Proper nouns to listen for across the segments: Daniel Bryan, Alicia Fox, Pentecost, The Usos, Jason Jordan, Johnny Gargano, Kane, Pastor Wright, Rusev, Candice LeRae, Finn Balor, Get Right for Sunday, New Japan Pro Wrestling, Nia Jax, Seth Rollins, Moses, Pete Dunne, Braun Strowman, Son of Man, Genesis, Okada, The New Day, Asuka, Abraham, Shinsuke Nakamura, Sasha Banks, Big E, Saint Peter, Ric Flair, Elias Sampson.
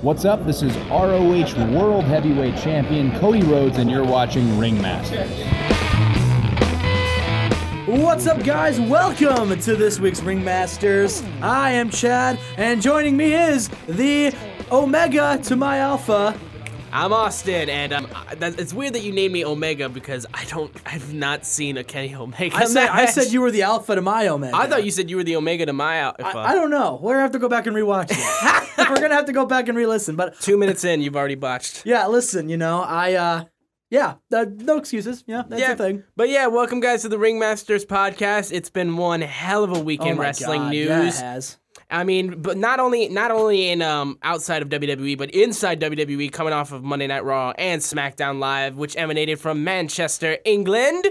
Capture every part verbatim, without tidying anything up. What's up? This is R O H World Heavyweight Champion Cody Rhodes, and you're watching Ring Masters. What's up, guys? Welcome to this week's Ring Masters. I am Chad, and joining me is the Omega to my Alpha. I'm Austin, and I'm, it's weird that you named me Omega because I don't, I've not seen a Kenny Omega I said, match. I said you were the Alpha to my Omega. I thought you said you were the Omega to my Alpha. I, I don't know. We're going to have to go back and rewatch it. We're going to have to go back and re-listen. But two minutes in, you've already botched. Yeah, listen, you know, I, uh, yeah, uh, no excuses. Yeah, that's yeah. the thing. But yeah, welcome, guys, to the Ringmasters podcast. It's been one hell of a week in oh wrestling God. news. Yeah, it has. I mean, but not only not only in um, outside of W W E, but inside W W E, coming off of Monday Night Raw and SmackDown Live, which emanated from Manchester, England.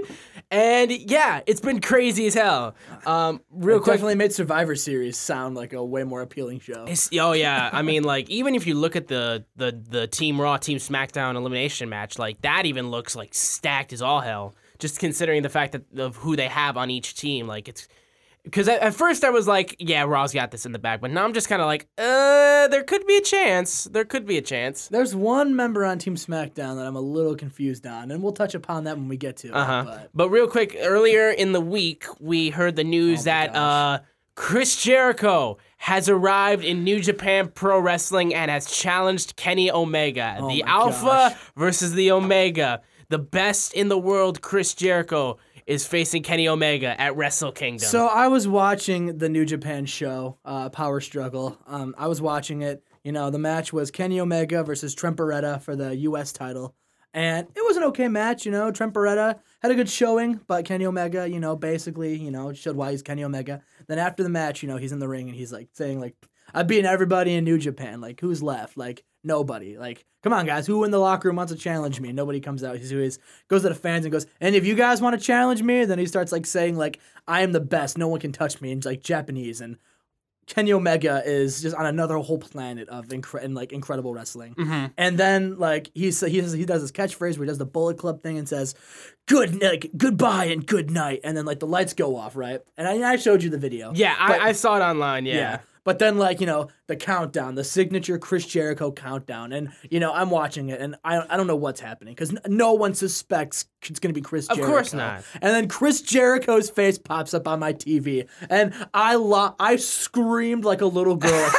And yeah, it's been crazy as hell. Um, real it quick, definitely made Survivor Series sound like a way more appealing show. It's, oh yeah, I mean, like even if you look at the, the the Team Raw, Team SmackDown elimination match, like that even looks like stacked as all hell. Just considering the fact that of who they have on each team, like it's. Because at first I was like, yeah, Raw's got this in the back. But now I'm just kind of like, uh, there could be a chance. There could be a chance. There's one member on Team SmackDown that I'm a little confused on, and we'll touch upon that when we get to it. Uh-huh. But. but real quick, earlier in the week, we heard the news oh that uh, Chris Jericho has arrived in New Japan Pro Wrestling and has challenged Kenny Omega. Oh the Alpha gosh. versus the Omega. The best in the world, Chris Jericho, is facing Kenny Omega at Wrestle Kingdom. So I was watching the New Japan show, uh, Power Struggle. Um, I was watching it. You know, the match was Kenny Omega versus Trent Beretta for the U S title. And it was an okay match, you know. Trent Beretta had a good showing, but Kenny Omega, you know, basically, you know, showed why he's Kenny Omega. Then after the match, you know, he's in the ring and he's, like, saying, like, I've beaten everybody in New Japan. Like, who's left? Like, nobody. Like, come on, guys. Who in the locker room wants to challenge me? Nobody comes out. He's who he is. Goes to the fans and goes, and if you guys want to challenge me, then he starts, like, saying, like, I am the best. No one can touch me. And, like, Japanese. And Kenny Omega is just on another whole planet of, incre- and, like, incredible wrestling. Mm-hmm. And then, like, he says, he does his catchphrase where he does the Bullet Club thing and says, good, like, goodbye and good night. And then, like, the lights go off, right? And I, I showed you the video. Yeah, but, I, I saw it online, yeah. yeah. But then, like, you know, the countdown, the signature Chris Jericho countdown. And, you know, I'm watching it, and I I don't know what's happening because n- no one suspects it's going to be Chris Jericho. Of course not. And then Chris Jericho's face pops up on my T V, and I lo- I screamed like a little girl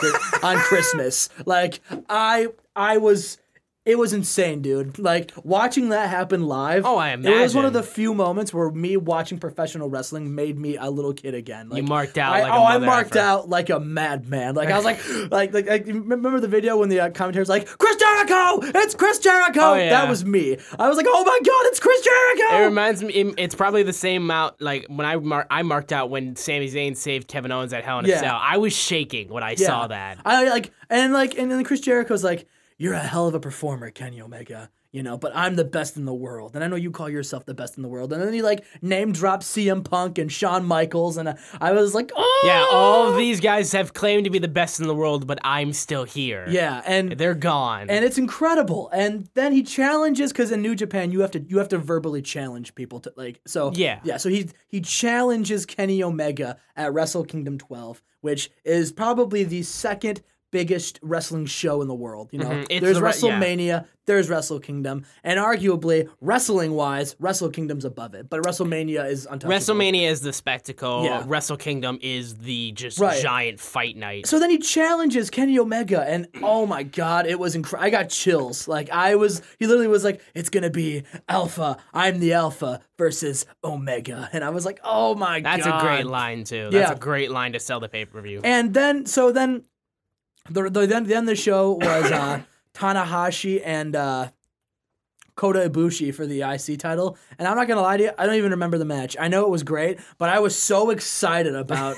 on Christmas. Like, I I was... It was insane, dude. Like, watching that happen live. Oh, I imagine. It was one of the few moments where me watching professional wrestling made me a little kid again. Like, you marked out I, like I, a Oh, I marked effort. out like a madman. Like, I was like, like, like, like, remember the video when the uh, commentator was like, Chris Jericho! It's Chris Jericho! Oh, yeah. That was me. I was like, oh my God, it's Chris Jericho! It reminds me, it, it's probably the same amount, like, when I mar- I marked out when Sami Zayn saved Kevin Owens at Hell in yeah. a Cell. I was shaking when I yeah. saw that. I, like, and, like, and then Chris Jericho's like, you're a hell of a performer, Kenny Omega, you know, but I'm the best in the world. And I know you call yourself the best in the world. And then he, like, name-dropped C M Punk and Shawn Michaels, and I, I was like, oh! Yeah, all of these guys have claimed to be the best in the world, but I'm still here. Yeah, and... They're gone. And it's incredible. And then he challenges, because in New Japan, you have to you have to verbally challenge people to, like, so... Yeah. Yeah, so he, he challenges Kenny Omega at Wrestle Kingdom twelve, which is probably the second... biggest wrestling show in the world. You know, mm-hmm. there's the, WrestleMania, yeah. there's Wrestle Kingdom, and arguably, wrestling-wise, Wrestle Kingdom's above it, but WrestleMania is untouchable. WrestleMania is the spectacle. Yeah. Wrestle Kingdom is the just right. giant fight night. So then he challenges Kenny Omega, and oh my God, it was incredible. I got chills. Like, I was, he literally was like, it's gonna be Alpha, I'm the Alpha versus Omega. And I was like, oh my That's God. That's a great line, too. That's yeah. a great line to sell the pay-per-view. And then, so then... The, the, then, then the show was uh, Tanahashi and uh, Kota Ibushi for the I C title. And I'm not going to lie to you, I don't even remember the match. I know it was great, but I was so excited about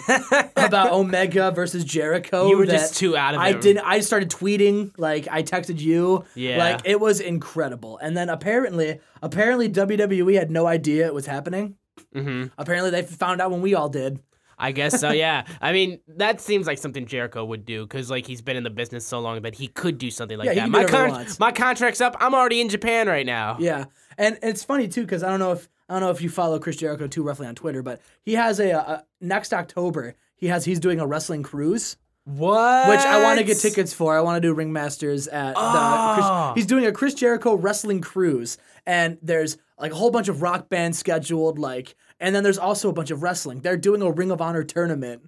about Omega versus Jericho. You were that just too out of it. I, didn't, I started tweeting. Like, I texted you. Yeah. Like, it was incredible. And then apparently, apparently W W E had no idea it was happening. Mm-hmm. Apparently, they found out when we all did. I guess so, yeah. I mean, that seems like something Jericho would do because, like, he's been in the business so long that he could do something like yeah, that. He my, con- my contract's up. I'm already in Japan right now. Yeah, and it's funny too because I don't know if I don't know if you follow Chris Jericho too roughly on Twitter, but he has a, a next October he has he's doing a wrestling cruise. What? Which I want to get tickets for. I want to do Ringmasters at oh. the... Chris, he's doing a Chris Jericho wrestling cruise, and there's like a whole bunch of rock bands scheduled, like, and then there's also a bunch of wrestling. They're doing a Ring of Honor tournament.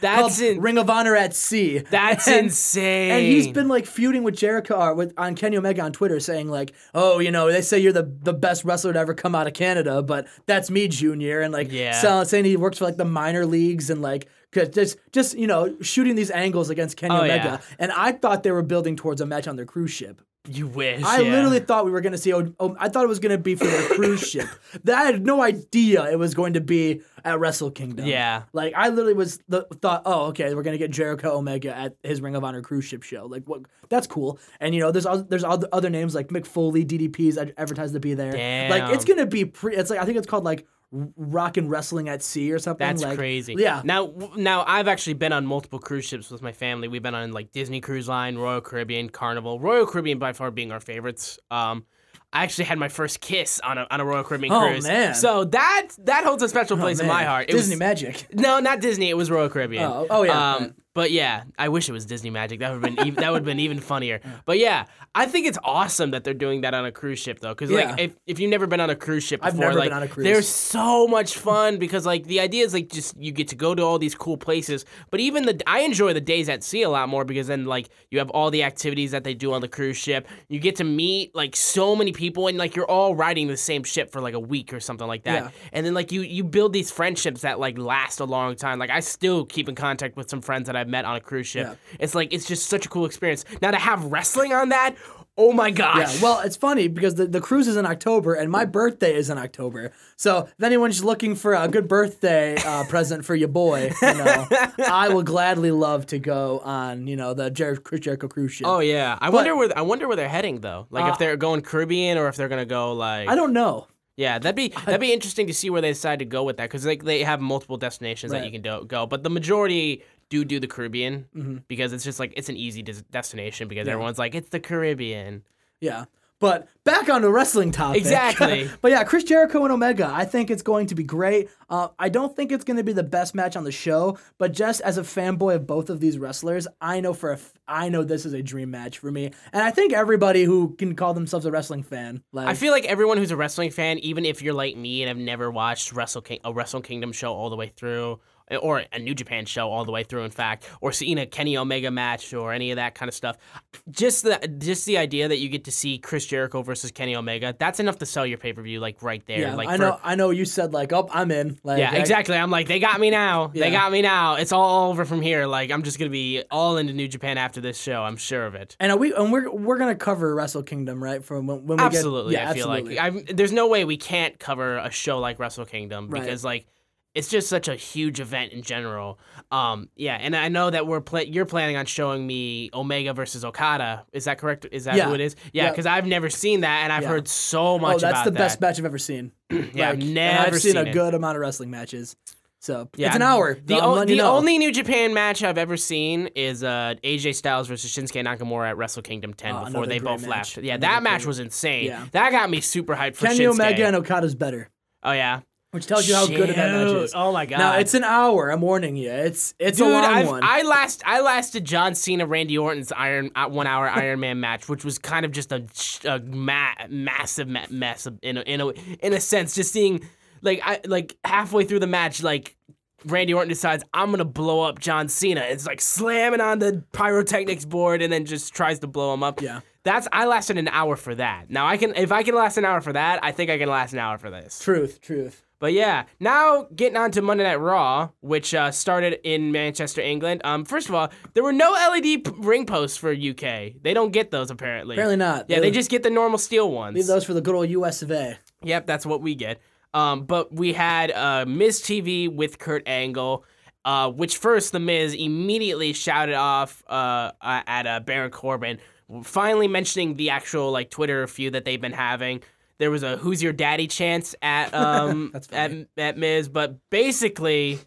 That's in- Ring of Honor at Sea. That's and, insane. And he's been like feuding with Jericho or with on Kenny Omega on Twitter, saying like, "Oh, you know, they say you're the, the best wrestler to ever come out of Canada, but that's me, Junior." And like, yeah. so, saying he works for like the minor leagues and like just just you know shooting these angles against Kenny oh, Omega. Yeah. And I thought they were building towards a match on their cruise ship. You wish. I yeah. literally thought we were going to see, oh, oh, I thought it was going to be for their cruise ship. I had no idea it was going to be at Wrestle Kingdom. Yeah. Like, I literally was the, thought, oh, okay, we're going to get Jericho Omega at his Ring of Honor cruise ship show. Like, what? That's cool. And, you know, there's all, there's all the other names like Mick Foley, D D P's advertised to be there. Damn. Like, it's going to be, pre- it's like, I think it's called like Rock and Wrestling at Sea or something. That's like, crazy. Yeah. Now, now I've actually been on multiple cruise ships with my family. We've been on like Disney Cruise Line, Royal Caribbean, Carnival. Royal Caribbean by far being our favorites. Um, I actually had my first kiss on a on a Royal Caribbean oh, cruise. Oh man! So that that holds a special place oh, in my heart. It Disney was, magic. No, not Disney. It was Royal Caribbean. Oh, oh yeah. Um, but yeah, I wish it was Disney magic. That would have been even, that would have been even funnier. But yeah, I think it's awesome that they're doing that on a cruise ship though, because yeah. like if, if you've never been on a cruise ship before, I've never like been on a cruise. There's so much fun because like the idea is like just you get to go to all these cool places. But even the I enjoy the days at sea a lot more because then like you have all the activities that they do on the cruise ship. You get to meet like so many people and like you're all riding the same ship for like a week or something like that. Yeah. And then like you you build these friendships that like last a long time. Like I still keep in contact with some friends that I. I've met on a cruise ship. Yeah. It's like, it's just such a cool experience. Now to have wrestling on that, oh my gosh. Yeah, well, it's funny because the, the cruise is in October and my birthday is in October. So if anyone's looking for a good birthday uh, present for your boy, you know, I will gladly love to go on, you know, the Jer- Chris Jericho cruise ship. Oh yeah. I but, wonder where I wonder where they're heading though. Like uh, if they're going Caribbean or if they're going to go like... I don't know. Yeah, that'd be that'd be interesting to see where they decide to go with that because like they have multiple destinations right. that you can do, go. But the majority... do do the Caribbean mm-hmm. because it's just like it's an easy des- destination because yeah. everyone's like it's the Caribbean. Yeah. But back on the wrestling topic. Exactly. But yeah, Chris Jericho and Omega, I think it's going to be great. Uh, I don't think it's going to be the best match on the show, but just as a fanboy of both of these wrestlers, I know for a f- I know this is a dream match for me. And I think everybody who can call themselves a wrestling fan. Like, I feel like everyone who's a wrestling fan, even if you're like me and have never watched Wrestle King- a Wrestle Kingdom show all the way through, or a New Japan show all the way through, in fact, or seeing a Kenny Omega match or any of that kind of stuff. Just the just the idea that you get to see Chris Jericho versus Kenny Omega, that's enough to sell your pay-per-view, like, right there. Yeah, like I for, know I know you said, like, oh, I'm in. Like, yeah, exactly. I'm like, they got me now. Yeah. They got me now. It's all over from here. Like, I'm just going to be all into New Japan after this show. I'm sure of it. And, are we, and we're we're going to cover Wrestle Kingdom, right? From when, when we absolutely, get, yeah, I absolutely. feel like. I, there's no way we can't cover a show like Wrestle Kingdom because, right. like, it's just such a huge event in general. Um, yeah, and I know that we're pl- you're planning on showing me Omega versus Okada. Is that correct? Is that yeah. who it is? Yeah, because yeah. I've never seen that, and I've yeah. heard so much about that. Oh, that's the that. best match I've ever seen. yeah, like, I've never I've seen, seen a it. good amount of wrestling matches. So yeah, it's an hour. The, o- the only New Japan match I've ever seen is uh, A J Styles versus Shinsuke Nakamura at Wrestle Kingdom ten oh, before they both match. left. Yeah, another that match great. was insane. Yeah. That got me super hyped for Kenny Shinsuke. Kenny Omega and Okada's better. Oh, yeah. Which tells you how Shoot. good that match is. Oh my god! Now it's an hour. I'm warning you. It's it's Dude, a long I've, one. I last I lasted John Cena Randy Orton's Iron uh, one hour Iron Man match, which was kind of just a, a ma- massive ma- mess of, in a, in a in a sense. Just seeing like I like halfway through the match, like Randy Orton decides I'm gonna blow up John Cena. It's like slamming on the pyrotechnics board and then just tries to blow him up. Yeah. That's I lasted an hour for that. Now I can if I can last an hour for that, I think I can last an hour for this. Truth, truth. But yeah, now getting on to Monday Night Raw, which uh, started in Manchester, England. Um, first of all, there were no L E D p- ring posts for U K. They don't get those apparently. Apparently not. Yeah, they, they just get the normal steel ones. Leave those for the good old U S of A. Yep, that's what we get. Um, but we had uh, Miz T V with Kurt Angle, uh, which first the Miz immediately shouted off uh, at uh, Baron Corbin, finally mentioning the actual like Twitter feud that they've been having. There was a "Who's your daddy?" chance at um at at Miz, but basically,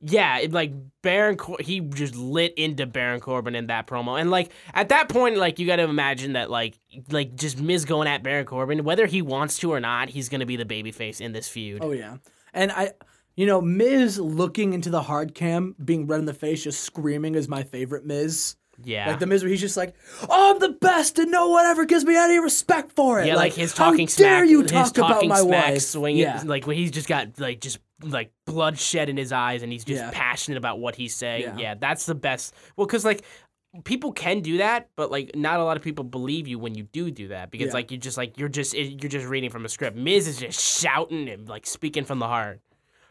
yeah, it, like Baron Cor- he just lit into Baron Corbin in that promo, and like at that point, like you got to imagine that like like just Miz going at Baron Corbin, whether he wants to or not, he's gonna be the babyface in this feud. Oh yeah, and I You know, Miz looking into the hard cam, being red in the face, just screaming is my favorite Miz. Yeah. Like the Miz where he's just like, oh, I'm the best and no one ever gives me any respect for it. Yeah, like, like his talking how smack. How dare you his talk about my wife. Swinging, yeah. Like he's just got like just like bloodshed in his eyes and he's just yeah. passionate about what he's saying. Yeah, yeah that's the best. Well, because like people can do that, but like not a lot of people believe you when you do do that because yeah. like you just like you're just you're just reading from a script. Miz is just shouting and like speaking from the heart.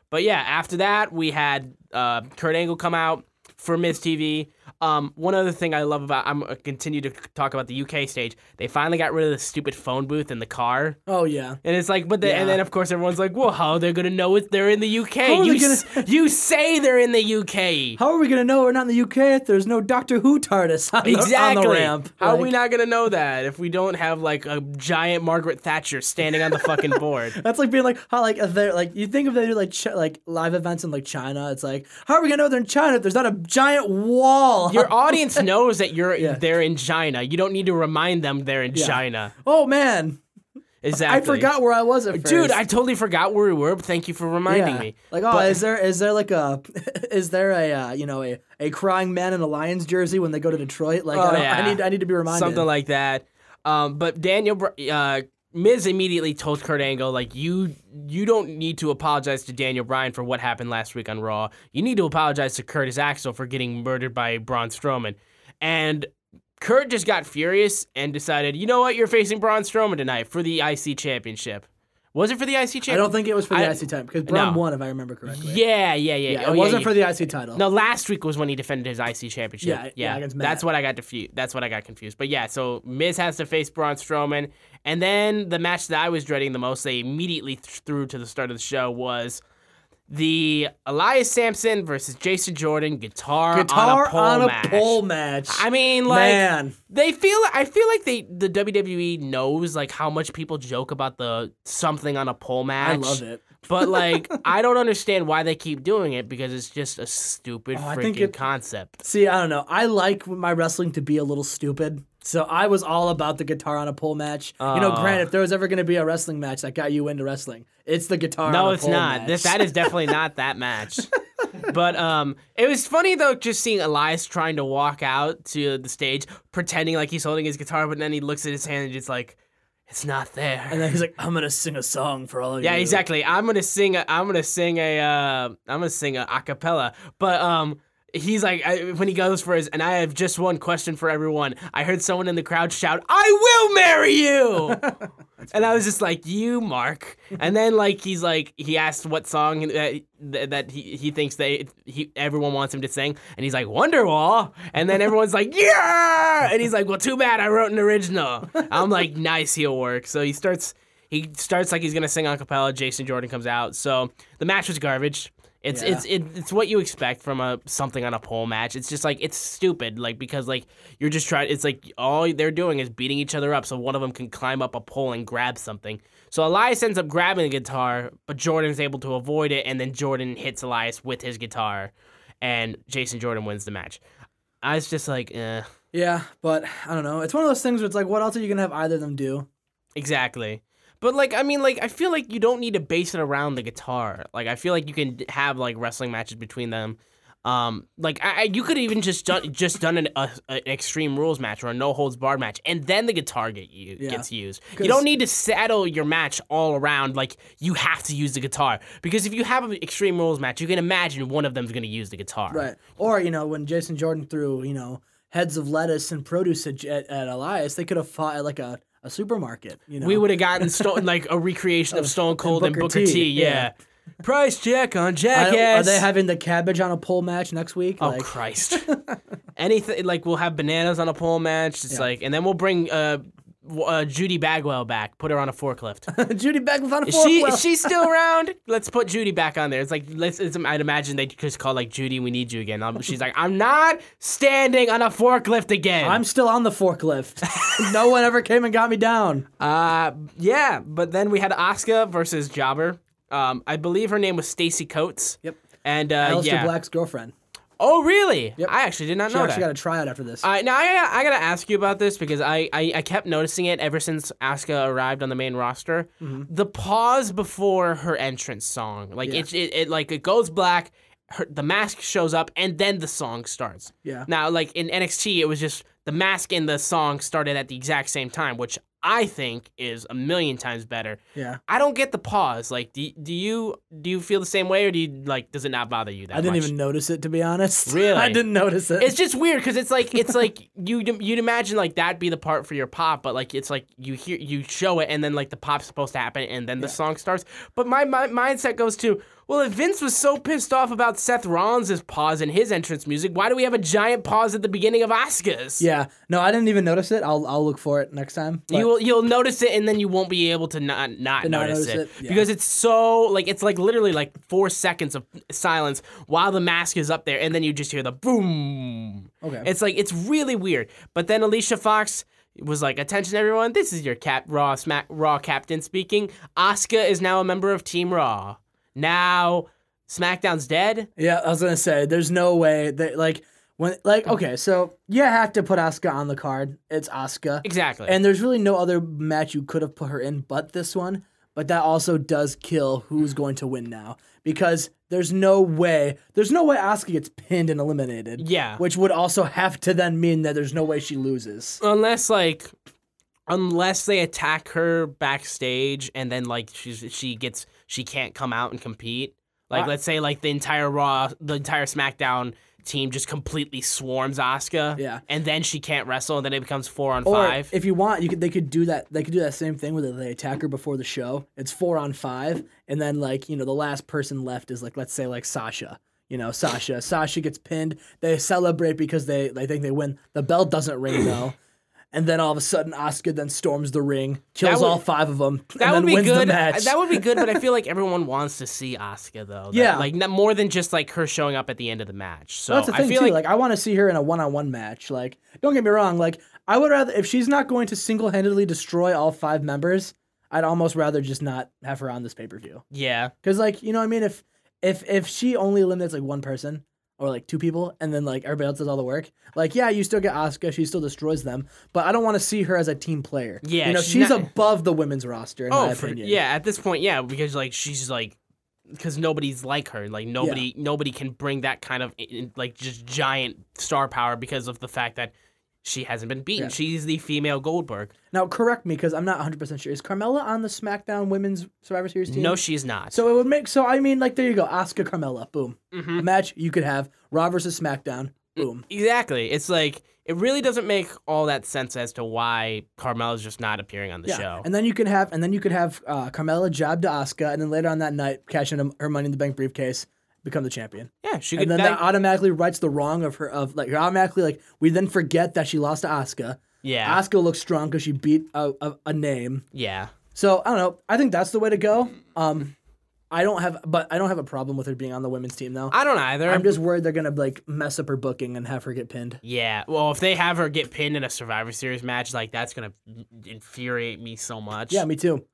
But yeah, after that we had uh, Kurt Angle come out. For Miz T V, um, one other thing I love about I'm uh, continue to talk about the U K stage. They finally got rid of the stupid phone booth in the car. Oh yeah, and it's like, but the, yeah. and then of course everyone's like, well, how are they gonna know if they're in the U K? How are you, they gonna... s- you say they're in the U K. How are we gonna know we're not in the U K if there's no Doctor Who TARDIS on, exactly. the, on the ramp? How like... are we not gonna know that if we don't have like a giant Margaret Thatcher standing on the fucking board? That's like being like how like they're like you think if they do like ch- like live events in like China, it's like how are we gonna know they're in China if there's not a giant wall. Your audience knows that you're yeah. they're in China. You don't need to remind them they're in yeah. China. Oh man. Exactly. I forgot where I was at first. Dude, I totally forgot where we were, but thank you for reminding yeah. me. Like, oh, but, is there is there like a is there a uh, you know a, a crying man in a Lions jersey when they go to Detroit? Like oh, I, yeah. I need I need to be reminded. Something like that. Um, but Daniel uh, Miz immediately told Kurt Angle, like, you you don't need to apologize to Daniel Bryan for what happened last week on Raw. You need to apologize to Curtis Axel for getting murdered by Braun Strowman. And Kurt just got furious and decided, you know what, you're facing Braun Strowman tonight for the I C championship. Was it for the I C championship? I don't think it was for the I, I C title, because Braun no. won, if I remember correctly. Yeah, yeah, yeah. yeah it oh, wasn't yeah, for yeah. the I C title. No, last week was when he defended his I C championship. Yeah, yeah. yeah against Matt. That's what I got defu- That's what I got confused. But yeah, so Miz has to face Braun Strowman. And then the match that I was dreading the most, they immediately th- threw to the start of the show, was the Elias Sampson versus Jason Jordan guitar, guitar on a pole on a match. Pole match. I mean, like, Man. they feel. I feel like they the W W E knows like how much people joke about the something on a pole match. I love it, but like I don't understand why they keep doing it because it's just a stupid oh, freaking it, concept. See, I don't know. I like my wrestling to be a little stupid. So I was all about the guitar on a pole match. Uh, you know, Grant, if there was ever going to be a wrestling match that got you into wrestling, it's the guitar no, on a pole not. match. No, it's not. That is definitely not that match. But um, it was funny, though, just seeing Elias trying to walk out to the stage, pretending like he's holding his guitar, but then he looks at his hand and just like, it's not there. And then he's like, I'm going to sing a song for all of yeah, you. Yeah, exactly. I'm going to sing a, I'm going to sing a, uh, I'm going to sing a acapella. But, um... He's like, I, when he goes for his, and I have just one question for everyone. I heard someone in the crowd shout, I will marry you! And funny. I was just like, you, Mark. And then, like, he's like, he asked what song that, that he, he thinks they he everyone wants him to sing. And he's like, Wonderwall. And then everyone's like, yeah! And he's like, well, too bad I wrote an original. I'm like, nice, he'll work. So he starts, he starts like he's going to sing a cappella. Jason Jordan comes out. So the match was garbage. It's yeah. it's it's what you expect from a something on a pole match. It's just like it's stupid, like because like you're just trying. It's like all they're doing is beating each other up, so one of them can climb up a pole and grab something. So Elias ends up grabbing the guitar, but Jordan's able to avoid it, and then Jordan hits Elias with his guitar, and Jason Jordan wins the match. I was just like, eh. Yeah, but I don't know. It's one of those things where it's like, what else are you gonna have either of them do? Exactly. But, like, I mean, like, I feel like you don't need to base it around the guitar. Like, I feel like you can have, like, wrestling matches between them. Um, like, I, I you could even just done, just done an, a, an Extreme Rules match or a no-holds-barred match, and then the guitar get you, yeah. gets used. You don't need to saddle your match all around, like, you have to use the guitar. Because if you have an Extreme Rules match, you can imagine one of them's going to use the guitar. Right. Or, you know, when Jason Jordan threw, you know, heads of lettuce and produce at, at Elias, they could have fought at, like, a... a supermarket, you know. We would have gotten sto- like a recreation of Stone Cold and Booker, and Booker T. T. Yeah. yeah. Price check on Jackass. Are they having the cabbage on a pole match next week? Oh like... Christ! Anything like we'll have bananas on a pole match. It's yeah. like, and then we'll bring uh, uh, Judy Bagwell back. Put her on a forklift. Judy Bagwell on a forklift. She, is she still around? Let's put Judy back on there. It's like let's. It's, I'd imagine they just call like Judy, we need you again. I'm, she's like, I'm not standing on a forklift again. I'm still on the forklift. No one ever came and got me down. Uh, yeah, but then we had Asuka versus Jobber. Um, I believe her name was Stacy Coates. Yep. And uh, Aleister yeah. Black's girlfriend. Oh, really? Yep. I actually did not she know that. She actually got a tryout after this. Uh, now, I, I got to ask you about this because I, I, I kept noticing it ever since Asuka arrived on the main roster. Mm-hmm. The pause before her entrance song. Like, yeah. it, it, it, like it goes black, her, the mask shows up, and then the song starts. Yeah. Now, like, in N X T, it was just the mask and the song started at the exact same time, which I think is a million times better. Yeah. I don't get the pause. Like, do, do you do you feel the same way, or do you, like, does it not bother you that much? I didn't much? even notice it, to be honest. Really? I didn't notice it. It's just weird because it's like it's like you you'd imagine like that'd be the part for your pop, but like it's like you hear you show it and then like the pop's supposed to happen and then the yeah. song starts. But my, my mindset goes to, well, if Vince was so pissed off about Seth Rollins' pause in his entrance music, why do we have a giant pause at the beginning of Asuka's? Yeah. No, I didn't even notice it. I'll I'll look for it next time. But... You will, you'll notice it, and then you won't be able to not, not, not notice, notice it. it. Yeah. Because it's so, like, it's like literally like four seconds of silence while the mask is up there, and then you just hear the boom. Okay. It's like, it's really weird. But then Alicia Fox was like, attention everyone, this is your cap Raw, smack, Raw captain speaking. Asuka is now a member of Team Raw. Now, SmackDown's dead? Yeah, I was going to say, there's no way that, like, when, like, okay, so you have to put Asuka on the card. It's Asuka. Exactly. And there's really no other match you could have put her in but this one, but that also does kill who's going to win now, because there's no way, there's no way Asuka gets pinned and eliminated. Yeah. Which would also have to then mean that there's no way she loses. Unless, like, unless they attack her backstage and then, like, she's, she gets... She can't come out and compete. Like, wow. Let's say, like, the entire Raw, the entire SmackDown team just completely swarms Asuka. Yeah. And then she can't wrestle, and then it becomes four on or five. If you want, you could they could do that. They could do that same thing where they attack her before the show. It's four on five, and then, like, you know, the last person left is, like, let's say, like, Sasha. You know, Sasha. Sasha gets pinned. They celebrate because they, they think they win. The bell doesn't ring, though. And then all of a sudden, Asuka then storms the ring, kills would, all five of them, and then wins good. the match. That would be good, but I feel like everyone wants to see Asuka, though. That, yeah. Like, not more than just, like, her showing up at the end of the match. So well, that's the thing, I feel too. Like, like I want to see her in a one-on-one match. Like, don't get me wrong. Like, I would rather, if she's not going to single-handedly destroy all five members, I'd almost rather just not have her on this pay-per-view. Yeah. Because, like, you know what I mean? If, if, if she only eliminates, like, one person... Or, like, two people, and then, like, everybody else does all the work. Like, yeah, you still get Asuka. She still destroys them. But I don't want to see her as a team player. Yeah. You know, she's, she's not... above the women's roster, in oh, my opinion. For, yeah, at this point, yeah, because, like, she's, like, because nobody's like her. Like, nobody yeah. nobody can bring that kind of, like, just giant star power because of the fact that she hasn't been beaten. Yeah. She's the female Goldberg. Now, correct me, because I'm not one hundred percent sure. Is Carmella on the SmackDown Women's Survivor Series team? No, she's not. So, it would make... So, I mean, like, there you go. Asuka, Carmella. Boom. Mm-hmm. A match you could have. Raw versus SmackDown. Boom. Exactly. It's like... It really doesn't make all that sense as to why Carmella's just not appearing on the yeah. show. And then you could have... And then you could have uh, Carmella job to Asuka, and then later on that night, cash in her Money in the Bank briefcase... Become the champion. Yeah, she could. And then that, that automatically rights the wrong of her. Of like, automatically, like we then forget that she lost to Asuka. Yeah, Asuka looks strong because she beat a, a, a name. Yeah. So I don't know. I think that's the way to go. Um, I don't have, but I don't have a problem with her being on the women's team though. I don't either. I'm just worried they're gonna like mess up her booking and have her get pinned. Yeah. Well, if they have her get pinned in a Survivor Series match, like that's gonna infuriate me so much. Yeah, me too.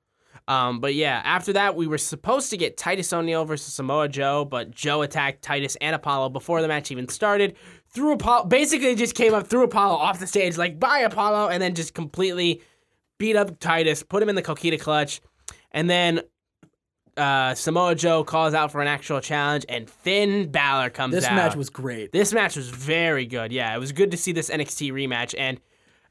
Um, but yeah, after that, we were supposed to get Titus O'Neil versus Samoa Joe, but Joe attacked Titus and Apollo before the match even started. Threw Apollo, basically just came up, threw Apollo off the stage, like, bye, Apollo, and then just completely beat up Titus, put him in the Coquita clutch, and then uh, Samoa Joe calls out for an actual challenge, and Finn Balor comes this out. This match was great. This match was very good, yeah. It was good to see this N X T rematch, and...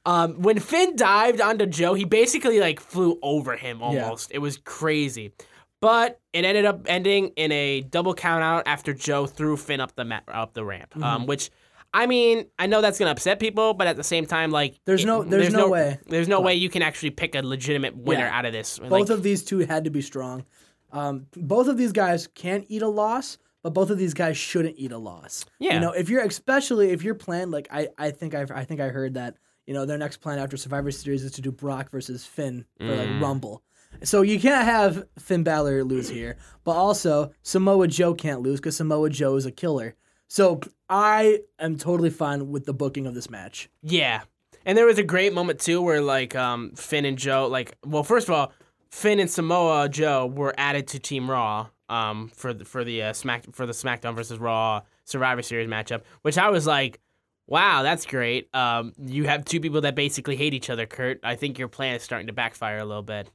Um, when Finn dived onto Joe, he basically, like, flew over him almost. Yeah. It was crazy. But it ended up ending in a double countout after Joe threw Finn up the ma- up the ramp, mm-hmm. um, which, I mean, I know that's going to upset people, but at the same time, like... There's it, no there's, there's no, no way. There's no way you can actually pick a legitimate winner yeah. out of this. Both like, of these two had to be strong. Um, both of these guys can eat a loss, but both of these guys shouldn't eat a loss. Yeah. You know, if you're, especially if you're playing, like, I, I think I've, I think I heard that, you know, their next plan after Survivor Series is to do Brock versus Finn for mm. like Rumble. So you can't have Finn Balor lose here, but also Samoa Joe can't lose because Samoa Joe is a killer. So I am totally fine with the booking of this match. Yeah. And there was a great moment, too, where, like, um, Finn and Joe, like, well, first of all, Finn and Samoa Joe were added to Team Raw um, for the, for the uh, Smack for the SmackDown versus Raw Survivor Series matchup, which I was like, wow, that's great. Um, you have two people that basically hate each other, Kurt. I think your plan is starting to backfire a little bit.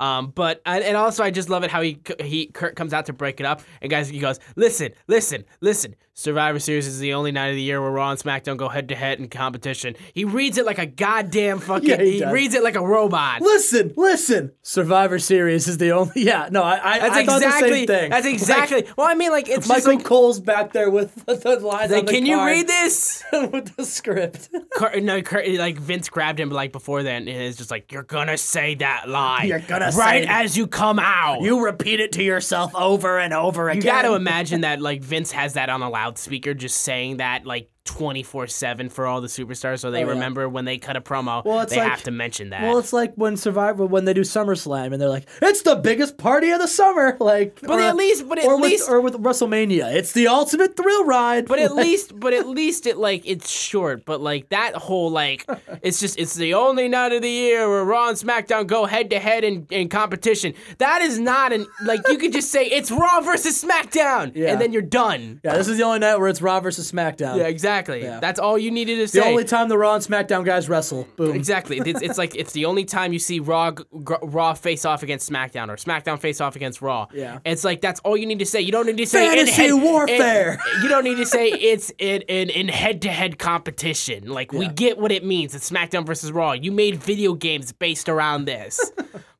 Um, but and also I just love it how he he Kurt comes out to break it up, and guys he goes, listen, listen, listen. Survivor Series is the only night of the year where Raw and SmackDown go head to head in competition. He reads it like a goddamn fucking. Yeah, he he reads it like a robot. Listen, listen. Survivor Series is the only. Yeah, no, I I, that's I thought exactly, the same thing. That's exactly. Like, well, I mean, like it's Michael just like, Cole's back there with the, the lines like, on the can card. You read this with the script? Kurt, no, Kurt, like Vince grabbed him like before then, and it's just like you're gonna say that line. You're gonna. Right as you come out. You repeat it to yourself over and over again. You got to imagine that, like, Vince has that on a loudspeaker just saying that, like, twenty-four seven for all the superstars, so they oh, yeah. remember when they cut a promo, well, they like, have to mention that. Well, it's like when Survivor, when they do SummerSlam, and they're like, it's the biggest party of the summer! Like, but or, at least, but at or least, with, or with WrestleMania, it's the ultimate thrill ride! But at least, but at least it, like, it's short, but, like, that whole, like, it's just, it's the only night of the year where Raw and SmackDown go head-to-head in, in competition. That is not an, like, you could just say, it's Raw versus SmackDown! Yeah. And then you're done. Yeah, this is the only night where it's Raw versus SmackDown. Yeah, exactly. Exactly. Yeah. That's all you needed to say. The only time the Raw and SmackDown guys wrestle. Boom. Exactly. It's, it's like it's the only time you see Raw g- Raw face off against SmackDown or SmackDown face off against Raw. Yeah. It's like that's all you need to say. You don't need to say fantasy in, warfare. In, you don't need to say it's in in, in head-to-head competition. Like yeah. we get what it means. It's SmackDown versus Raw. You made video games based around this.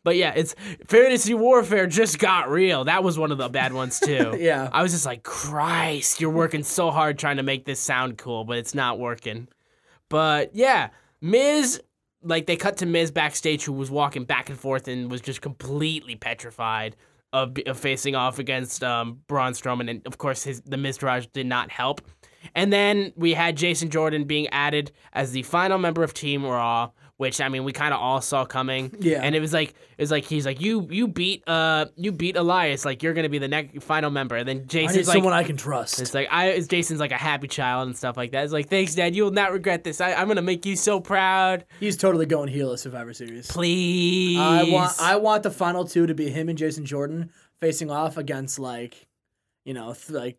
But yeah, it's fantasy warfare just got real. That was one of the bad ones too. Yeah. I was just like, Christ, you're working so hard trying to make this sound cool, but it's not working. But yeah, Miz, like they cut to Miz backstage who was walking back and forth and was just completely petrified of, of facing off against um, Braun Strowman. And of course, his the Miztourage did not help. And then we had Jason Jordan being added as the final member of Team Raw. Which I mean, we kind of all saw coming. Yeah. And it was like, it was like he's like, you, you beat, uh, you beat Elias. Like you're gonna be the next final member. And then Jason's I need like, someone I can trust. It's like I, Jason's like a happy child and stuff like that. It's like, thanks, Dad. You will not regret this. I, I'm gonna make you so proud. He's totally going heel at Survivor Series. Please. I want, I want the final two to be him and Jason Jordan facing off against like, you know, th- like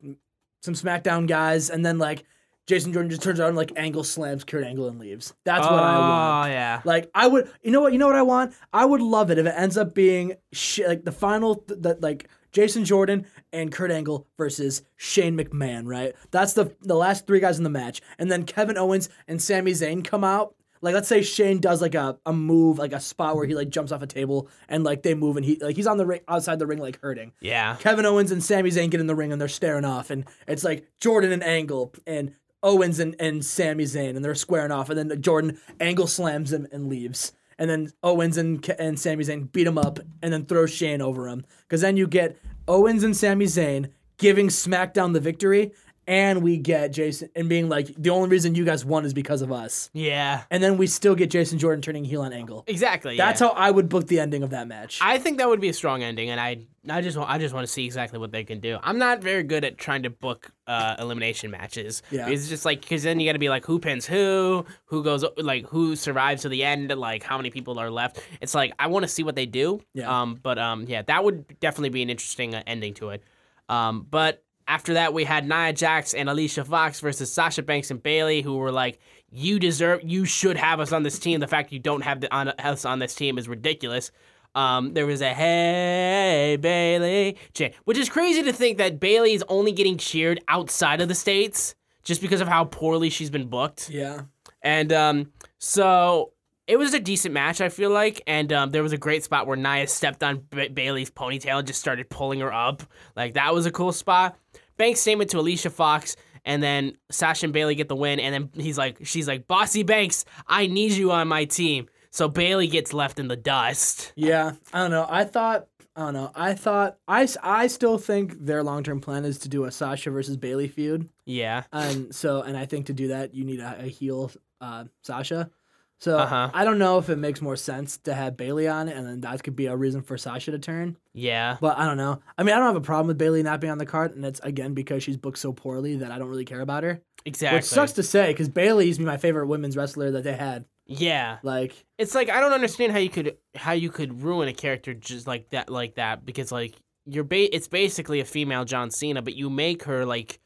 some SmackDown guys, and then like. Jason Jordan just turns around and, like, Angle slams Kurt Angle and leaves. That's oh, what I want. Oh, yeah. Like, I would... You know what You know what I want? I would love it if it ends up being, sh- like, the final... Th- the, like, Jason Jordan and Kurt Angle versus Shane McMahon, right? That's the the last three guys in the match. And then Kevin Owens and Sami Zayn come out. Like, let's say Shane does, like, a, a move, like, a spot where he, like, jumps off a table and, like, they move and he... Like, he's on the ring, outside the ring, like, hurting. Yeah. Kevin Owens and Sami Zayn get in the ring and they're staring off. And it's, like, Jordan and Angle and... Owens and, and Sami Zayn, and they're squaring off, and then Jordan Angle slams him and leaves. And then Owens and and Sami Zayn beat him up and then throw Shane over him. Because then you get Owens and Sami Zayn giving SmackDown the victory, and we get Jason, and being like, the only reason you guys won is because of us. Yeah. And then we still get Jason Jordan turning heel on Angle. Exactly, That's yeah. how I would book the ending of that match. I think that would be a strong ending, and I I just, I just want to see exactly what they can do. I'm not very good at trying to book uh, elimination matches. Yeah. It's just like, because then you got to be like, who pins who, who goes, like, who survives to the end, like, how many people are left. It's like, I want to see what they do. Yeah. Um, but, um, yeah, that would definitely be an interesting uh, ending to it. Um, but... After that, we had Nia Jax and Alicia Fox versus Sasha Banks and Bayley, who were like, you deserve, you should have us on this team. The fact you don't have the, on, us on this team is ridiculous. Um, there was a hey, Bayley chant, which is crazy to think that Bayley is only getting cheered outside of the States just because of how poorly she's been booked. Yeah. And um, so it was a decent match, I feel like, and um, there was a great spot where Nia stepped on B- Bayley's ponytail and just started pulling her up. Like, that was a cool spot. Banks statement to Alicia Fox, and then Sasha and Bayley get the win, and then he's like, she's like, Bossy Banks, I need you on my team. So Bayley gets left in the dust. Yeah, I don't know. I thought, I don't know. I thought, I, I still think their long-term plan is to do a Sasha versus Bayley feud. Yeah. And so, and I think to do that, you need a, a heel uh, Sasha. So uh-huh. I don't know if it makes more sense to have Bayley on, and then that could be a reason for Sasha to turn. Yeah. But I don't know. I mean, I don't have a problem with Bayley not being on the card, and it's, again, because she's booked so poorly that I don't really care about her. Exactly. Which sucks to say, because Bayley used to be my favorite women's wrestler that they had. Yeah. Like... It's like, I don't understand how you could how you could ruin a character just like that, like that because, like, you're ba- it's basically a female John Cena, but you make her, like...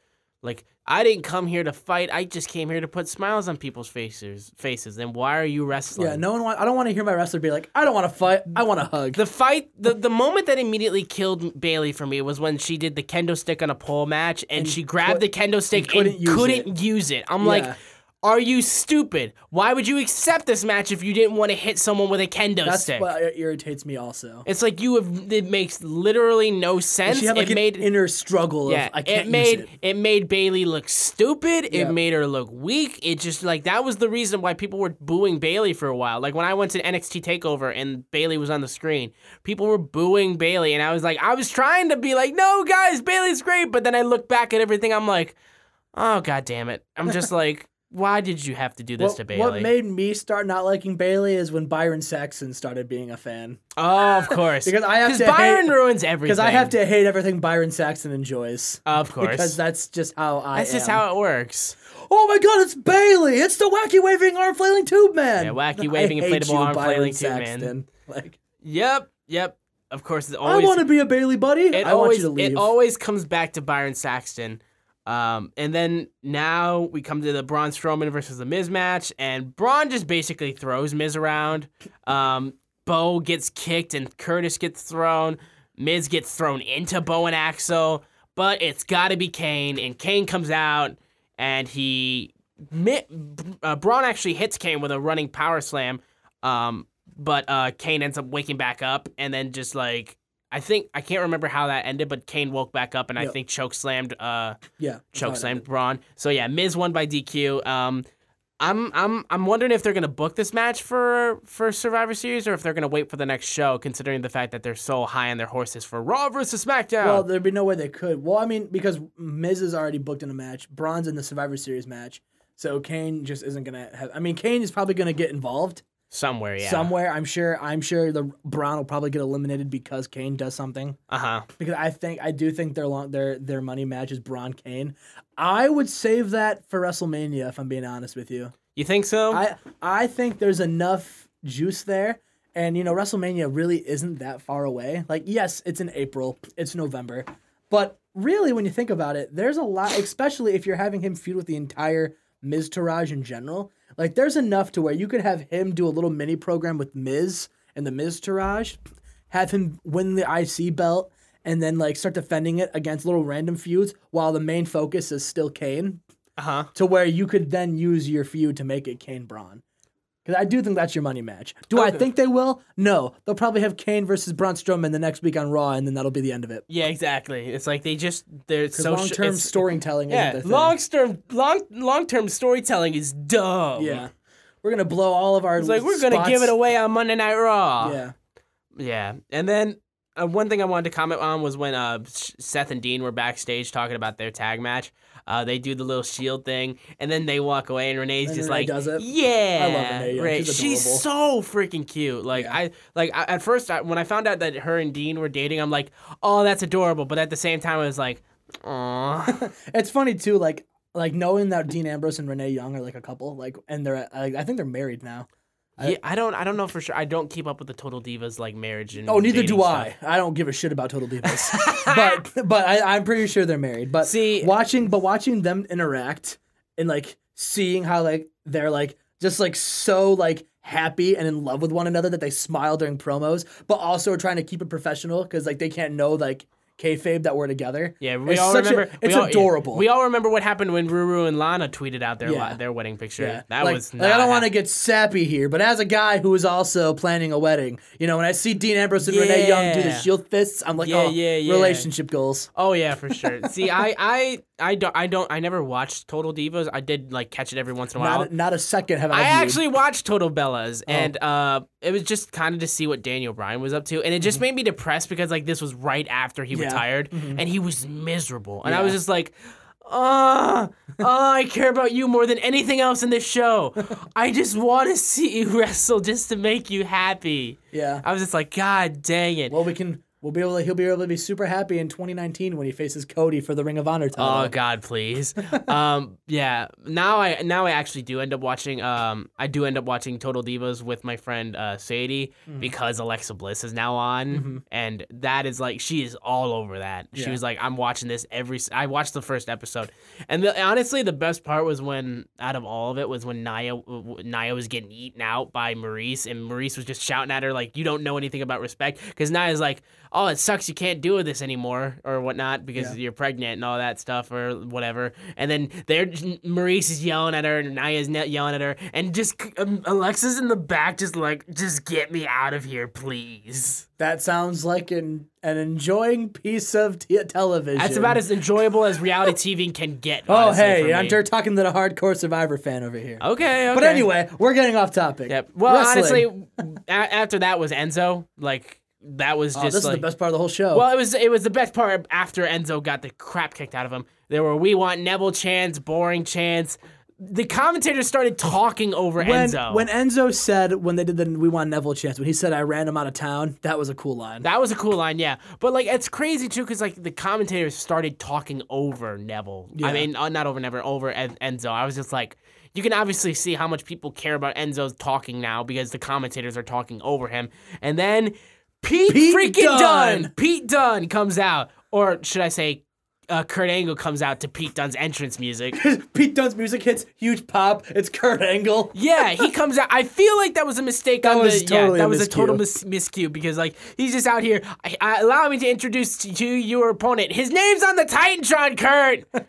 Like, I didn't come here to fight. I just came here to put smiles on people's faces. Faces. Then why are you wrestling? Yeah, no one. Want, I don't want to hear my wrestler be like, I don't want to fight. I want to hug. The fight, the, the moment that immediately killed Bayley for me was when she did the kendo stick on a pole match, and, and she grabbed qu- the kendo stick and couldn't, and use, couldn't it. use it. I'm yeah. like, are you stupid? Why would you accept this match if you didn't want to hit someone with a kendo That's stick? That's what irritates me also. It's like you have, it makes literally no sense. She had like it an made, inner struggle yeah, of, I can't it made, use it. It made Bayley look stupid. Yeah. It made her look weak. It just, like, that was the reason why people were booing Bayley for a while. Like, when I went to N X T TakeOver and Bayley was on the screen, people were booing Bayley, and I was like, I was trying to be like, no, guys, Bayley's great, but then I look back at everything, I'm like, oh, god damn it. I'm just like... Why did you have to do this what, to Bayley? What made me start not liking Bayley is when Byron Saxton started being a fan. Oh, of course. Because I have to Byron hate, ruins everything. Because I have to hate everything Byron Saxton enjoys. Of course. Because that's just how I That's am. just how it works. Oh my god, it's Bayley! It's the wacky waving arm flailing tube man! Yeah, wacky waving I inflatable you, arm Byron flailing Saxton. tube man. Like, Yep, yep. Of course. It's always, I want to be a Bayley buddy. I always, want you to leave. It always comes back to Byron Saxton. Um, and then now we come to the Braun Strowman versus The Miz match, and Braun just basically throws Miz around. Um, Bo gets kicked, and Curtis gets thrown. Miz gets thrown into Bo and Axel, but it's got to be Kane, and Kane comes out, and he... Uh, Braun actually hits Kane with a running power slam, um, but uh, Kane ends up waking back up, and then just like... I think I can't remember how that ended, but Kane woke back up and yep. I think choke slammed. Uh, yeah, choke slammed Braun. So yeah, Miz won by D Q. Um, I'm I'm I'm wondering if they're gonna book this match for for Survivor Series or if they're gonna wait for the next show, considering the fact that they're so high on their horses for Raw versus SmackDown. Well, there'd be no way they could. Well, I mean, because Miz is already booked in a match, Braun's in the Survivor Series match, so Kane just isn't gonna have. I mean, Kane is probably gonna get involved. Somewhere, yeah. Somewhere, I'm sure. I'm sure the Braun will probably get eliminated because Kane does something. Uh huh. Because I think I do think their long their their money match is Braun Kane. I would save that for WrestleMania if I'm being honest with you. You think so? I I think there's enough juice there, and you know WrestleMania really isn't that far away. Like yes, it's in April, it's November, but really when you think about it, there's a lot, especially if you're having him feud with the entire Miz Taraj in general. Like, there's enough to where you could have him do a little mini program with Miz and the Miz Taraj, have him win the I C belt, and then, like, start defending it against little random feuds while the main focus is still Kane. Uh-huh. To where you could then use your feud to make it Kane Braun. Because I do think that's your money match. Do okay. I think they will? No. They'll probably have Kane versus Braun Strowman the next week on Raw, and then that'll be the end of it. Yeah, exactly. It's like they just... they're so long-term sh- storytelling yeah, isn't their thing. Long, long-term storytelling is dumb. Yeah. We're going to blow all of our It's like, we're going to give it away on Monday Night Raw. Yeah. Yeah. And then uh, one thing I wanted to comment on was when uh, Seth and Dean were backstage talking about their tag match. Uh, they do the little shield thing, and then they walk away, and Renee's and just Renee like, does it. "Yeah, I love Renee. Yeah. Right. She's, she's so freaking cute." Like yeah. I, like I, at first I, when I found out that her and Dean were dating, I'm like, "Oh, that's adorable," but at the same time, I was like, "Aw." It's funny too, like like knowing that Dean Ambrose and Renee Young are like a couple, like, and they're I, I think they're married now. I, yeah, I don't. I don't know for sure. I don't keep up with the Total Divas like marriage and. Oh, neither do I. Stuff. I don't give a shit about Total Divas, but but I, I'm pretty sure they're married. But see, watching but watching them interact and like seeing how like they're like just like so like happy and in love with one another that they smile during promos, but also are trying to keep it professional because like they can't know like kayfabe that we're together. Yeah, we it's all remember. A, it's we all, adorable. Yeah, we all remember what happened when Ruru and Lana tweeted out their yeah. li- their wedding picture. Yeah. That like, was. Not like I don't want to get sappy here, but as a guy who is also planning a wedding, you know, when I see Dean Ambrose and yeah. Renee Young do the shield fists, I'm like, yeah, oh, yeah, yeah. relationship goals. Oh yeah, for sure. See, I, I, I don't, I don't, I never watched Total Divas. I did like catch it every once in a while. Not, not a second have I. I viewed. actually watched Total Bellas, oh. and uh, it was just kind of to see what Daniel Bryan was up to, and it just mm-hmm. made me depressed because like this was right after he. Yeah. Retired, mm-hmm. and he was miserable. And yeah. I was just like, ah, oh, oh, I care about you more than anything else in this show. I just want to see you wrestle just to make you happy. Yeah. I was just like, God dang it. Well, we can... We'll be able to, he'll be able to be super happy in twenty nineteen when he faces Cody for the Ring of Honor title. Oh God, please. um, yeah. Now I now I actually do end up watching. Um, I do end up watching Total Divas with my friend uh, Sadie mm. because Alexa Bliss is now on, mm-hmm. and that is like she is all over that. Yeah. She was like, "I'm watching this every." I watched the first episode, and the, honestly, the best part was when out of all of it was when Nia Nia was getting eaten out by Maryse, and Maryse was just shouting at her like, "You don't know anything about respect," because Nia's like, oh, it sucks you can't do this anymore or whatnot because yeah. you're pregnant and all that stuff or whatever. And then there, Maryse is yelling at her and Nia's yelling at her. And just um, Alexa's in the back just like, just get me out of here, please. That sounds like an, an enjoying piece of t- television. That's about as enjoyable as reality T V can get. Oh, hey, I'm t- talking to the hardcore Survivor fan over here. Okay, okay. But anyway, we're getting off topic. Yep. Well, wrestling. Honestly, a- after that was Enzo, like... That was just. Oh, this like, is the best part of the whole show. Well, it was it was the best part after Enzo got the crap kicked out of him. There were we want Neville chants, boring chants. The commentators started talking over when, Enzo. When Enzo said, when they did the we want Neville chants, when he said I ran him out of town, that was a cool line. That was a cool line, yeah. But like it's crazy too, because like the commentators started talking over Neville. Yeah. I mean, not over Neville, over Enzo. I was just like. You can obviously see how much people care about Enzo's talking now because the commentators are talking over him. And then. Pete, Pete freaking Dunne. Dunne. Pete Dunne comes out, or should I say, uh, Kurt Angle comes out to Pete Dunne's entrance music. Pete Dunne's music hits huge pop. It's Kurt Angle. Yeah, he comes out. I feel like that was a mistake. That on was the, totally yeah, that was a total mis- miscue because like he's just out here. I, I, allow me to introduce to you your opponent. His name's on the Titantron, Kurt.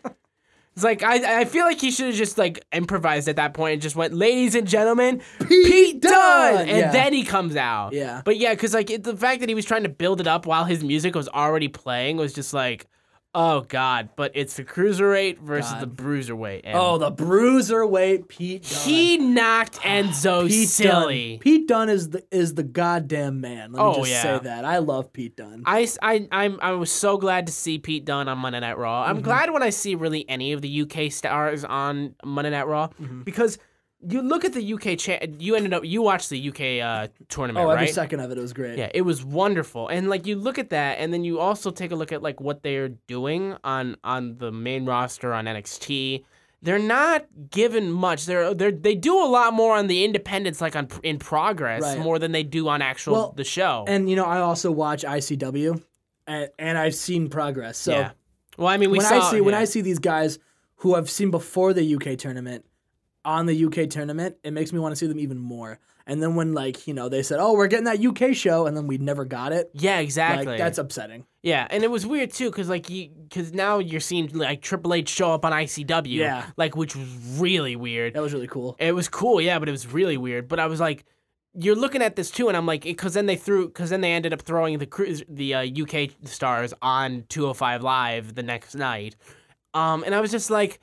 It's like I I feel like he should have just like improvised at that point and just went, ladies and gentlemen, Pete, Pete Dunne, Dunne! And yeah. then he comes out. Yeah, but yeah, because like it, the fact that he was trying to build it up while his music was already playing was just like, oh God! But it's the cruiserweight versus God. the bruiserweight. And oh, the bruiserweight, Pete Dunne. He knocked Enzo Pete silly. Dunne. Pete Dunne is the is the goddamn man. Let me oh, just yeah. say that. I love Pete Dunne. I I I'm, I was so glad to see Pete Dunne on Monday Night Raw. I'm mm-hmm. glad when I see really any of the U K stars on Monday Night Raw mm-hmm. because. You look at the U K cha- you ended up you watched the U K uh, tournament, right? Oh, every right? second of it, it was great. Yeah, it was wonderful. And like you look at that and then you also take a look at like what they're doing on, on the main roster on N X T. They're not given much. They're they they do a lot more on the independents, like on in progress, right. more than they do on actual well, the show. And you know, I also watch I C W and, and I've seen progress. So yeah. Well, I mean, we when saw I see, yeah. when I see these guys who I've seen before the U K tournament on the U K tournament, it makes me want to see them even more. And then when, like, you know, they said, oh, we're getting that U K show, and then we never got it. Yeah, exactly. Like, that's upsetting. Yeah, and it was weird, too, because, like, you, cause now you're seeing, like, Triple H show up on I C W, yeah. like, which was really weird. That was really cool. It was cool, yeah, but it was really weird. But I was like, you're looking at this, too, and I'm like, because then they threw, because then they ended up throwing the, cru- the uh, U K stars on two oh five Live the next night. Um, and I was just like...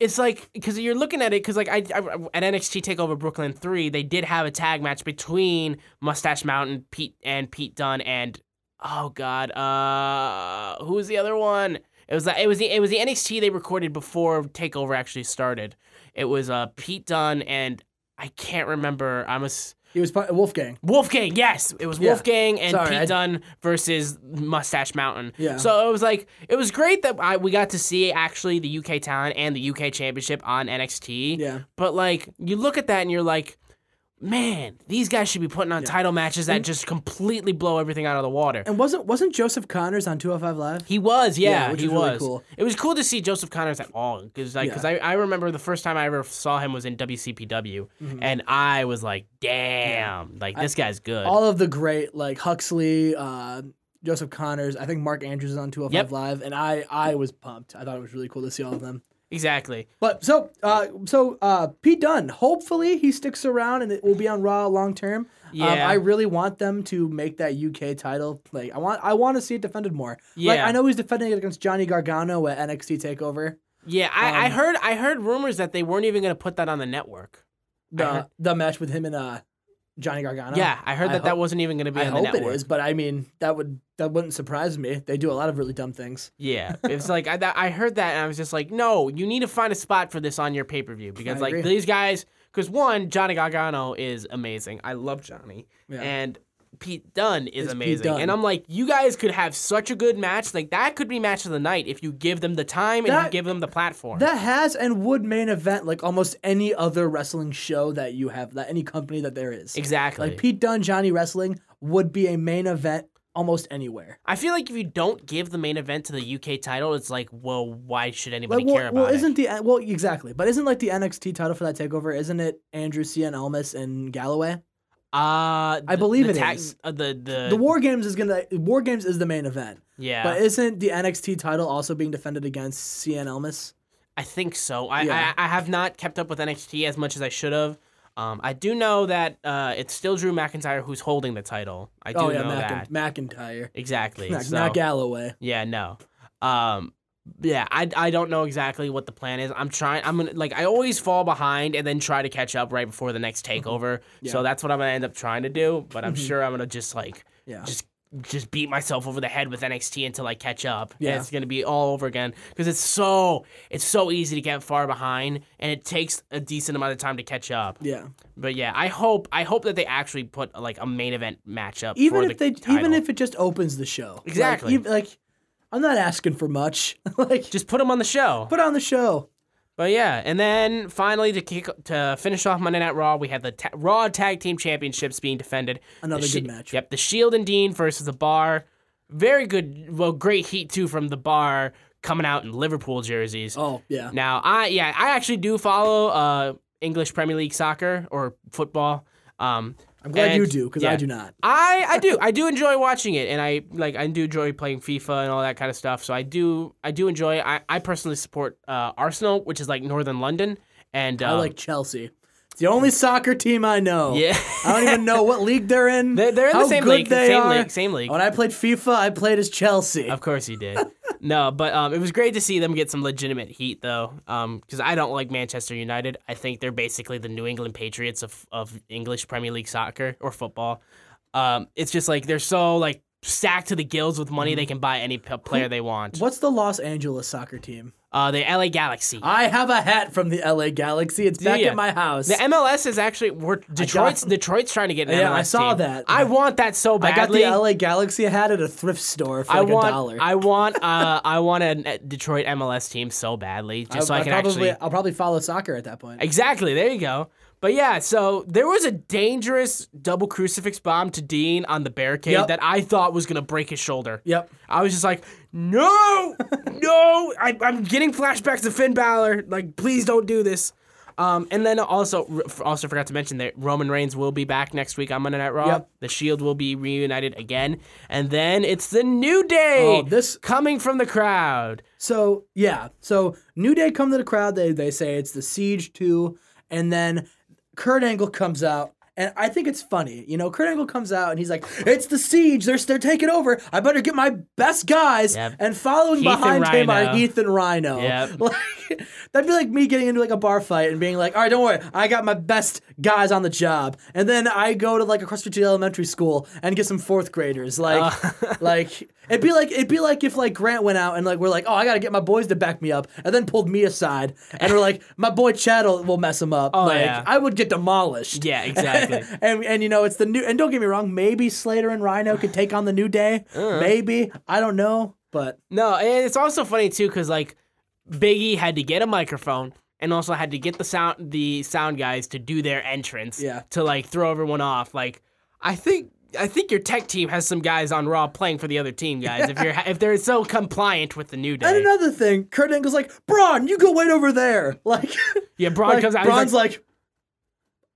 It's like, because you're looking at it, because like I, I, at N X T TakeOver Brooklyn three, they did have a tag match between Mustache Mountain, Pete and Pete Dunne, and oh god, uh, who was the other one? It was like it was the it was the N X T they recorded before TakeOver actually started. It was uh Pete Dunne and I can't remember. I'm a. It was Wolfgang. Wolfgang, yes. It was yeah. Wolfgang and Sorry, Pete I... Dunne versus Mustache Mountain. Yeah. So it was like, it was great that I, we got to see actually the U K talent and the U K championship on N X T. Yeah. But like, you look at that and you're like, man, these guys should be putting on yeah. title matches that and, just completely blow everything out of the water. And wasn't wasn't Joseph Connors on two oh five Live? He was, yeah, yeah which he was. was. Really cool. It was cool to see Joseph Connors at all because like, yeah. I, I remember the first time I ever saw him was in W C P W, mm-hmm. and I was like, damn, yeah. like this I, guy's good. All of the great like Huxley, uh, Joseph Connors, I think Mark Andrews is on two oh five yep. Live, and I I was pumped. I thought it was really cool to see all of them. Exactly. But so, uh, so uh, Pete Dunne, hopefully he sticks around and it will be on Raw long term. Yeah. Um, I really want them to make that U K title. Like I want, I want to see it defended more. Yeah. Like I know he's defending it against Johnny Gargano at N X T TakeOver. Yeah, I, um, I heard, I heard rumors that they weren't even going to put that on the network. The the match with him and uh, Johnny Gargano. Yeah, I heard that I that, hope, that wasn't even going to be. I on the network. I hope it is, but I mean that would. That wouldn't surprise me. They do a lot of really dumb things. Yeah. It's like, I, th- I heard that and I was just like, no, you need to find a spot for this on your pay-per-view. Because, I like, agree. These guys, because one, Johnny Gargano is amazing. I love Johnny. Yeah. And Pete Dunne is it's amazing. And I'm like, you guys could have such a good match. Like, that could be match of the night if you give them the time that, and you give them the platform. That has and would main event like almost any other wrestling show that you have, that any company that there is. Exactly. Like, Pete Dunne, Johnny Wrestling would be a main event almost anywhere. I feel like if you don't give the main event to the U K title, it's like, well, why should anybody like, well, care about well, isn't it? The, well, exactly. But isn't, like, the N X T title for that takeover, isn't it Andrew Cien Almas and Galloway? Uh, I believe the it ta- is. Uh, the, the the War Games is gonna War Games is the main event. Yeah, but isn't the N X T title also being defended against Cien Almas? I think so. I, yeah. I I have not kept up with N X T as much as I should have. Um, I do know that uh, it's still Drew McIntyre who's holding the title. I do oh, yeah, know Mac- that McIntyre exactly. Not, so, not Galloway. Yeah, no. Um, yeah, I I don't know exactly what the plan is. I'm trying. I'm gonna like I always fall behind and then try to catch up right before the next takeover. Yeah. So that's what I'm gonna end up trying to do. But I'm mm-hmm. sure I'm gonna just like yeah. just just beat myself over the head with N X T until I catch up. Yeah, and it's gonna be all over again because it's so it's so easy to get far behind and it takes a decent amount of time to catch up. Yeah. But yeah, I hope I hope that they actually put like a main event matchup. Even for if the they title. Even if it just opens the show. Exactly. Like. Even, like I'm not asking for much. Like, just put them on the show. Put on the show. But yeah, and then finally to kick to finish off Monday Night Raw, we had the ta- Raw Tag Team Championships being defended. Another the good sh- match. Yep, the Shield and Dean versus the Bar. Very good. Well, great heat too from the Bar coming out in Liverpool jerseys. Oh yeah. Now I yeah I actually do follow uh, English Premier League soccer or football. Um, I'm glad and, you do, because yeah. I do not. I, I do. I do enjoy watching it, and I like I do enjoy playing FIFA and all that kind of stuff. So I do I do enjoy. I, I personally support uh, Arsenal, which is like Northern London, and um, I like Chelsea. It's the only soccer team I know. Yeah, I don't even know what league they're in. They're, they're in how the same good league. They same are. league. Same league. When I played FIFA, I played as Chelsea. Of course you did. No, but um, it was great to see them get some legitimate heat, though, because um, I don't like Manchester United. I think they're basically the New England Patriots of, of English Premier League soccer or football. Um, it's just like they're so like stacked to the gills with money, mm-hmm. they can buy any p- player they want. What's the Los Angeles soccer team? Uh, the L A Galaxy. I have a hat from the L A Galaxy. It's back yeah. at my house. The M L S is actually we're, Detroit's got, Detroit's trying to get an yeah, M L S team. Yeah, I saw team. that. I want that so badly. I got the L A Galaxy hat at a thrift store for I like want, a dollar. I want uh, I want a Detroit M L S team so badly, just I, so I, I can probably, actually. I'll probably follow soccer at that point. Exactly. There you go. But yeah, so there was a dangerous double crucifix bomb to Dean on the barricade yep. that I thought was going to break his shoulder. Yep. I was just like, no, no, I, I'm getting flashbacks to Finn Balor. Like, please don't do this. Um, and then also, also forgot to mention that Roman Reigns will be back next week on Monday Night Raw. Yep. The Shield will be reunited again. And then it's the New Day oh, this... coming from the crowd. So, yeah. So, New Day come to the crowd. They, they say it's the Siege two. And then Kurt Angle comes out, and I think it's funny. You know, Kurt Angle comes out, and he's like, it's the Siege. They're, they're taking over. I better get my best guys. Yep. And following Heath behind and him are Heath and Rhino. Yep. Like, that'd be like me getting into like a bar fight and being like, all right, don't worry. I got my best guys on the job. And then I go to like a Crestwood elementary school and get some fourth graders. Like, uh. like... It'd be like it'd be like if like Grant went out and like we're like, oh, I gotta get my boys to back me up, and then pulled me aside and we're like, my boy Chad will mess him up. Oh, like yeah. I would get demolished. Yeah, exactly. and and you know it's the new and don't get me wrong, maybe Slater and Rhino could take on the New Day. Uh. Maybe I don't know, but no, and it's also funny too because like Big E had to get a microphone. And also had to get the sound the sound guys to do their entrance. Yeah. To like throw everyone off. Like I think. I think your tech team has some guys on Raw playing for the other team, guys, if you're if they're so compliant with the New Day. And another thing, Kurt Angle's like, Braun, you go wait over there. Like, yeah, Braun like, comes out. Braun's like, like,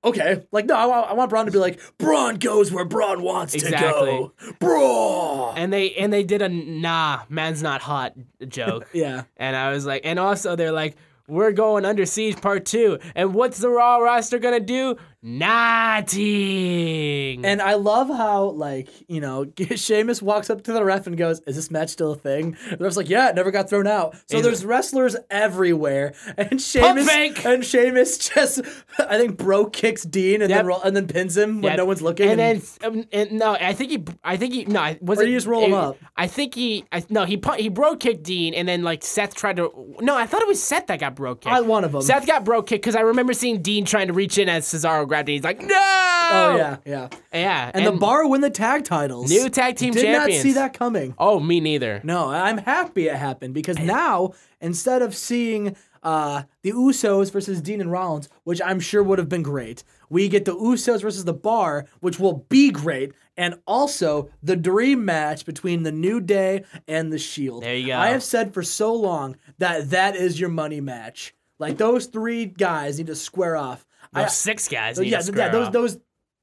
okay. Like, no, I, I want Braun to be like, Braun goes where Braun wants exactly. to go. Braun. And they, and they did a, nah, man's not hot joke. Yeah. And I was like, and also they're like, we're going Under Siege Part two. And what's the Raw roster going to do? Nothing. And I love how, like, you know, Sheamus walks up to the ref and goes, is this match still a thing? And the ref's like, yeah, it never got thrown out. So is there's it? Wrestlers everywhere. And Sheamus, and Sheamus just, I think, bro kicks Dean and, yep. then, roll, and then pins him when yep. no one's looking. And, and then, um, and no, I think he, I think he, no, I was Or it, you just roll it, him up? I think he, I, no, he he bro kicked Dean and then, like, Seth tried to, no, I thought it was Seth that got bro kicked. I, one of them. Seth got bro kicked because I remember seeing Dean trying to reach in as Cesaro grabbed it. He's like, no! Oh, yeah, yeah. Yeah. And, and The Bar win the tag titles. New tag team Did champions. Did not see that coming. Oh, me neither. No, I'm happy it happened because now, instead of seeing uh, the Usos versus Dean and Rollins, which I'm sure would have been great, we get the Usos versus The Bar, which will be great, and also the dream match between The New Day and The Shield. There you go. I have said for so long that that is your money match. Like, those three guys need to square off. Those I, six guys need yeah, to square yeah, those, off. Those,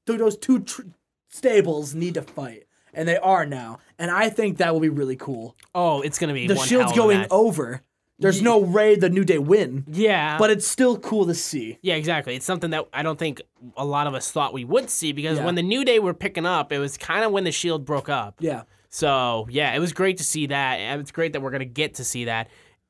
those, those two tr- stables need to fight, and they are now. And I think that will be really cool. Oh, it's going to be the one Shield's hell of a match. Over. There's yeah. no way the New Day win. Yeah. But it's still cool to see. Yeah, exactly. It's something that I don't think a lot of us thought we would see, because yeah. when the New Day were picking up, it was kind of when the Shield broke up. Yeah. So, yeah, it was great to see that. It's great that we're going to get to see that.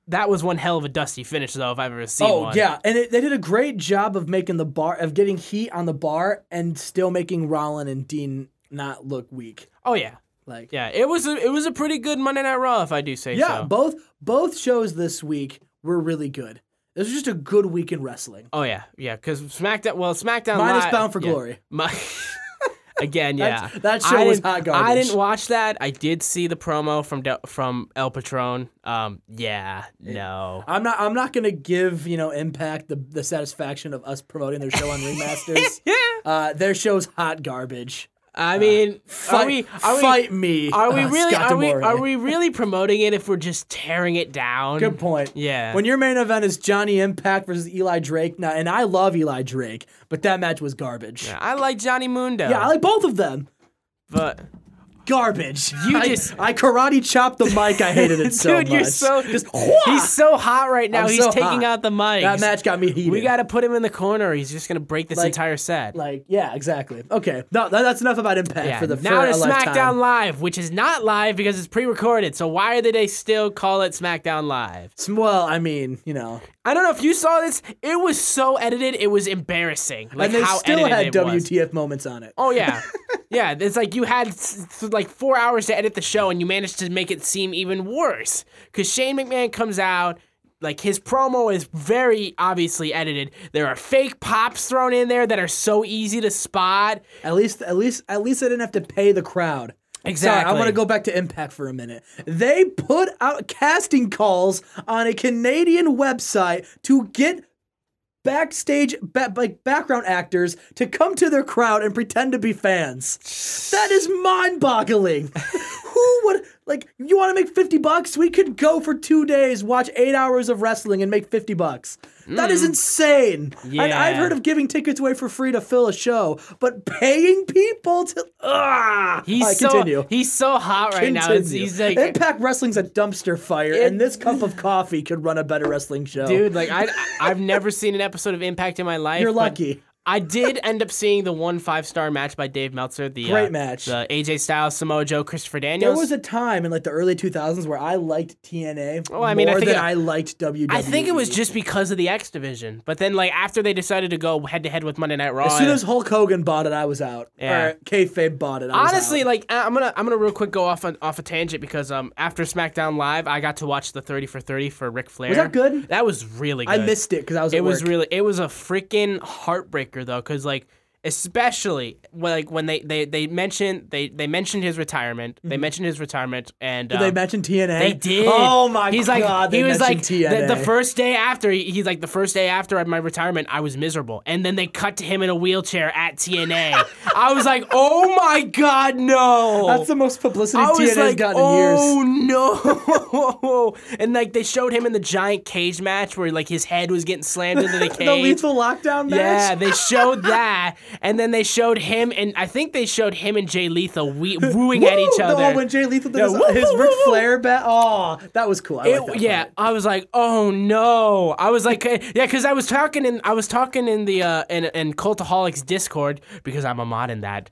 That was one hell of a dusty finish, though, if I've ever seen oh, one. Oh, yeah, and it, they did a great job of making the bar, of getting heat on the Bar and still making Rollins and Dean not look weak. Oh, yeah. Like, yeah, it was a, it was a pretty good Monday Night Raw, if I do say yeah, so. Yeah, both both shows this week were really good. This was just a good week in wrestling. Oh, yeah, yeah, because SmackDown, well, SmackDown Minus Live. Bound for yeah. Glory. My, again, yeah. That's, that show I was hot garbage. I didn't watch that. I did see the promo from De- from El Patron. Um, yeah, no. I'm not I'm not going to give, you know, Impact the, the satisfaction of us promoting their show on Remasters. yeah. Uh, their show's hot garbage. I mean, uh, fight, are we, are we, fight me. Are we really? Uh, are we? Are we really promoting it if we're just tearing it down? Good point. Yeah. When your main event is Johnny Impact versus Eli Drake, now, and I love Eli Drake, but that match was garbage. Yeah, I like Johnny Mundo. Yeah, I like both of them, but garbage. You I, just I karate chopped the mic. I hated it dude, so much. Dude, you're so just, he's so hot right now. I'm he's so taking hot. Out the mic. That match got me heated. We got to put him in the corner. He's just gonna break this like, entire set. Like yeah, exactly. Okay, no, that's enough about Impact yeah. for the now to SmackDown Live, which is not live because it's pre-recorded. So why did they still call it SmackDown Live? Well, I mean, you know, I don't know if you saw this. It was so edited. It was embarrassing. Like, and they how still had W T F was. Moments on it. Oh yeah. Yeah, it's like you had like four hours to edit the show and you managed to make it seem even worse. Because Shane McMahon comes out, like his promo is very obviously edited. There are fake pops thrown in there that are so easy to spot. At least, at least, at least I didn't have to pay the crowd. Exactly. Sorry, I want to go back to Impact for a minute. They put out casting calls on a Canadian website to get backstage, ba- like background actors to come to their crowd and pretend to be fans. That is mind-boggling. Who would, like, you want to make fifty bucks? We could go for two days, watch eight hours of wrestling and make fifty bucks. Mm. That is insane. Yeah. I, I've heard of giving tickets away for free to fill a show, but paying people to, ah, he's right, so, continue. He's so hot right continue. Now. It's, he's like, Impact Wrestling's a dumpster fire, it, and this cup of coffee could run a better wrestling show. Dude, like, I, I've never seen an episode of Impact in my life. You're lucky. I did end up seeing the one five-star match by Dave Meltzer. The, Great uh, match. The A J Styles, Samoa Joe, Christopher Daniels. There was a time in like the early two thousands where I liked T N A oh, I mean, more I think than it, I liked W W E. I think it was just because of the X Division. But then like after they decided to go head-to-head with Monday Night Raw. As soon as Hulk Hogan bought it, I was out. Yeah. Or kayfabe bought it, I was Honestly, out. like I'm going to I'm gonna real quick go off on, off a tangent because um after SmackDown Live, I got to watch the thirty for thirty for Ric Flair. Was that good? That was really good. I missed it because I was at It work. was really. It was a freaking heartbreak. Though, because like, especially when, like when they they they mentioned they they mentioned his retirement, mm-hmm. they mentioned his retirement, and did um, they mention T N A? They did. Oh my he's god! Like, they he was like T N A. The, the first day after. He, he's like the first day after my retirement, I was miserable, and then they cut to him in a wheelchair at T N A. I was like, oh my god, no! That's the most publicity T N A's like, gotten oh, in years. Oh no! And like they showed him in the giant cage match where like his head was getting slammed into the cage. The lethal lockdown match. Yeah, they showed that. And then they showed him, and I think they showed him and Jay Lethal we- wooing woo! At each other. Oh, when Jay Lethal did yeah, his, woo, his woo, Ric woo, Flair bat. Oh, that was cool. I it, that yeah, part. I was like, oh no. I was like, yeah, because I was talking in, I was talking in the uh, in, in Cultaholics Discord because I'm a mod in that.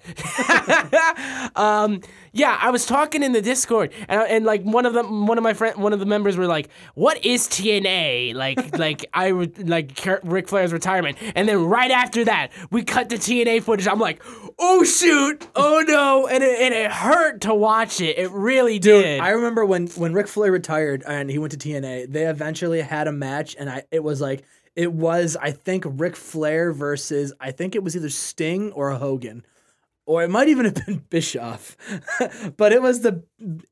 um, yeah, I was talking in the Discord, and, and like one of the one of my friend, one of the members were like, "What is T N A?" Like, like I re- like Ric Flair's retirement, and then right after that, we cut to T N A footage. I'm like, oh shoot, oh no, and it, and it hurt to watch it. It really Dude, did. I remember when when Ric Flair retired and he went to T N A. They eventually had a match, and I it was like It was, I think, Ric Flair versus, I think it was either Sting or Hogan. Or it might even have been Bischoff. But it was the,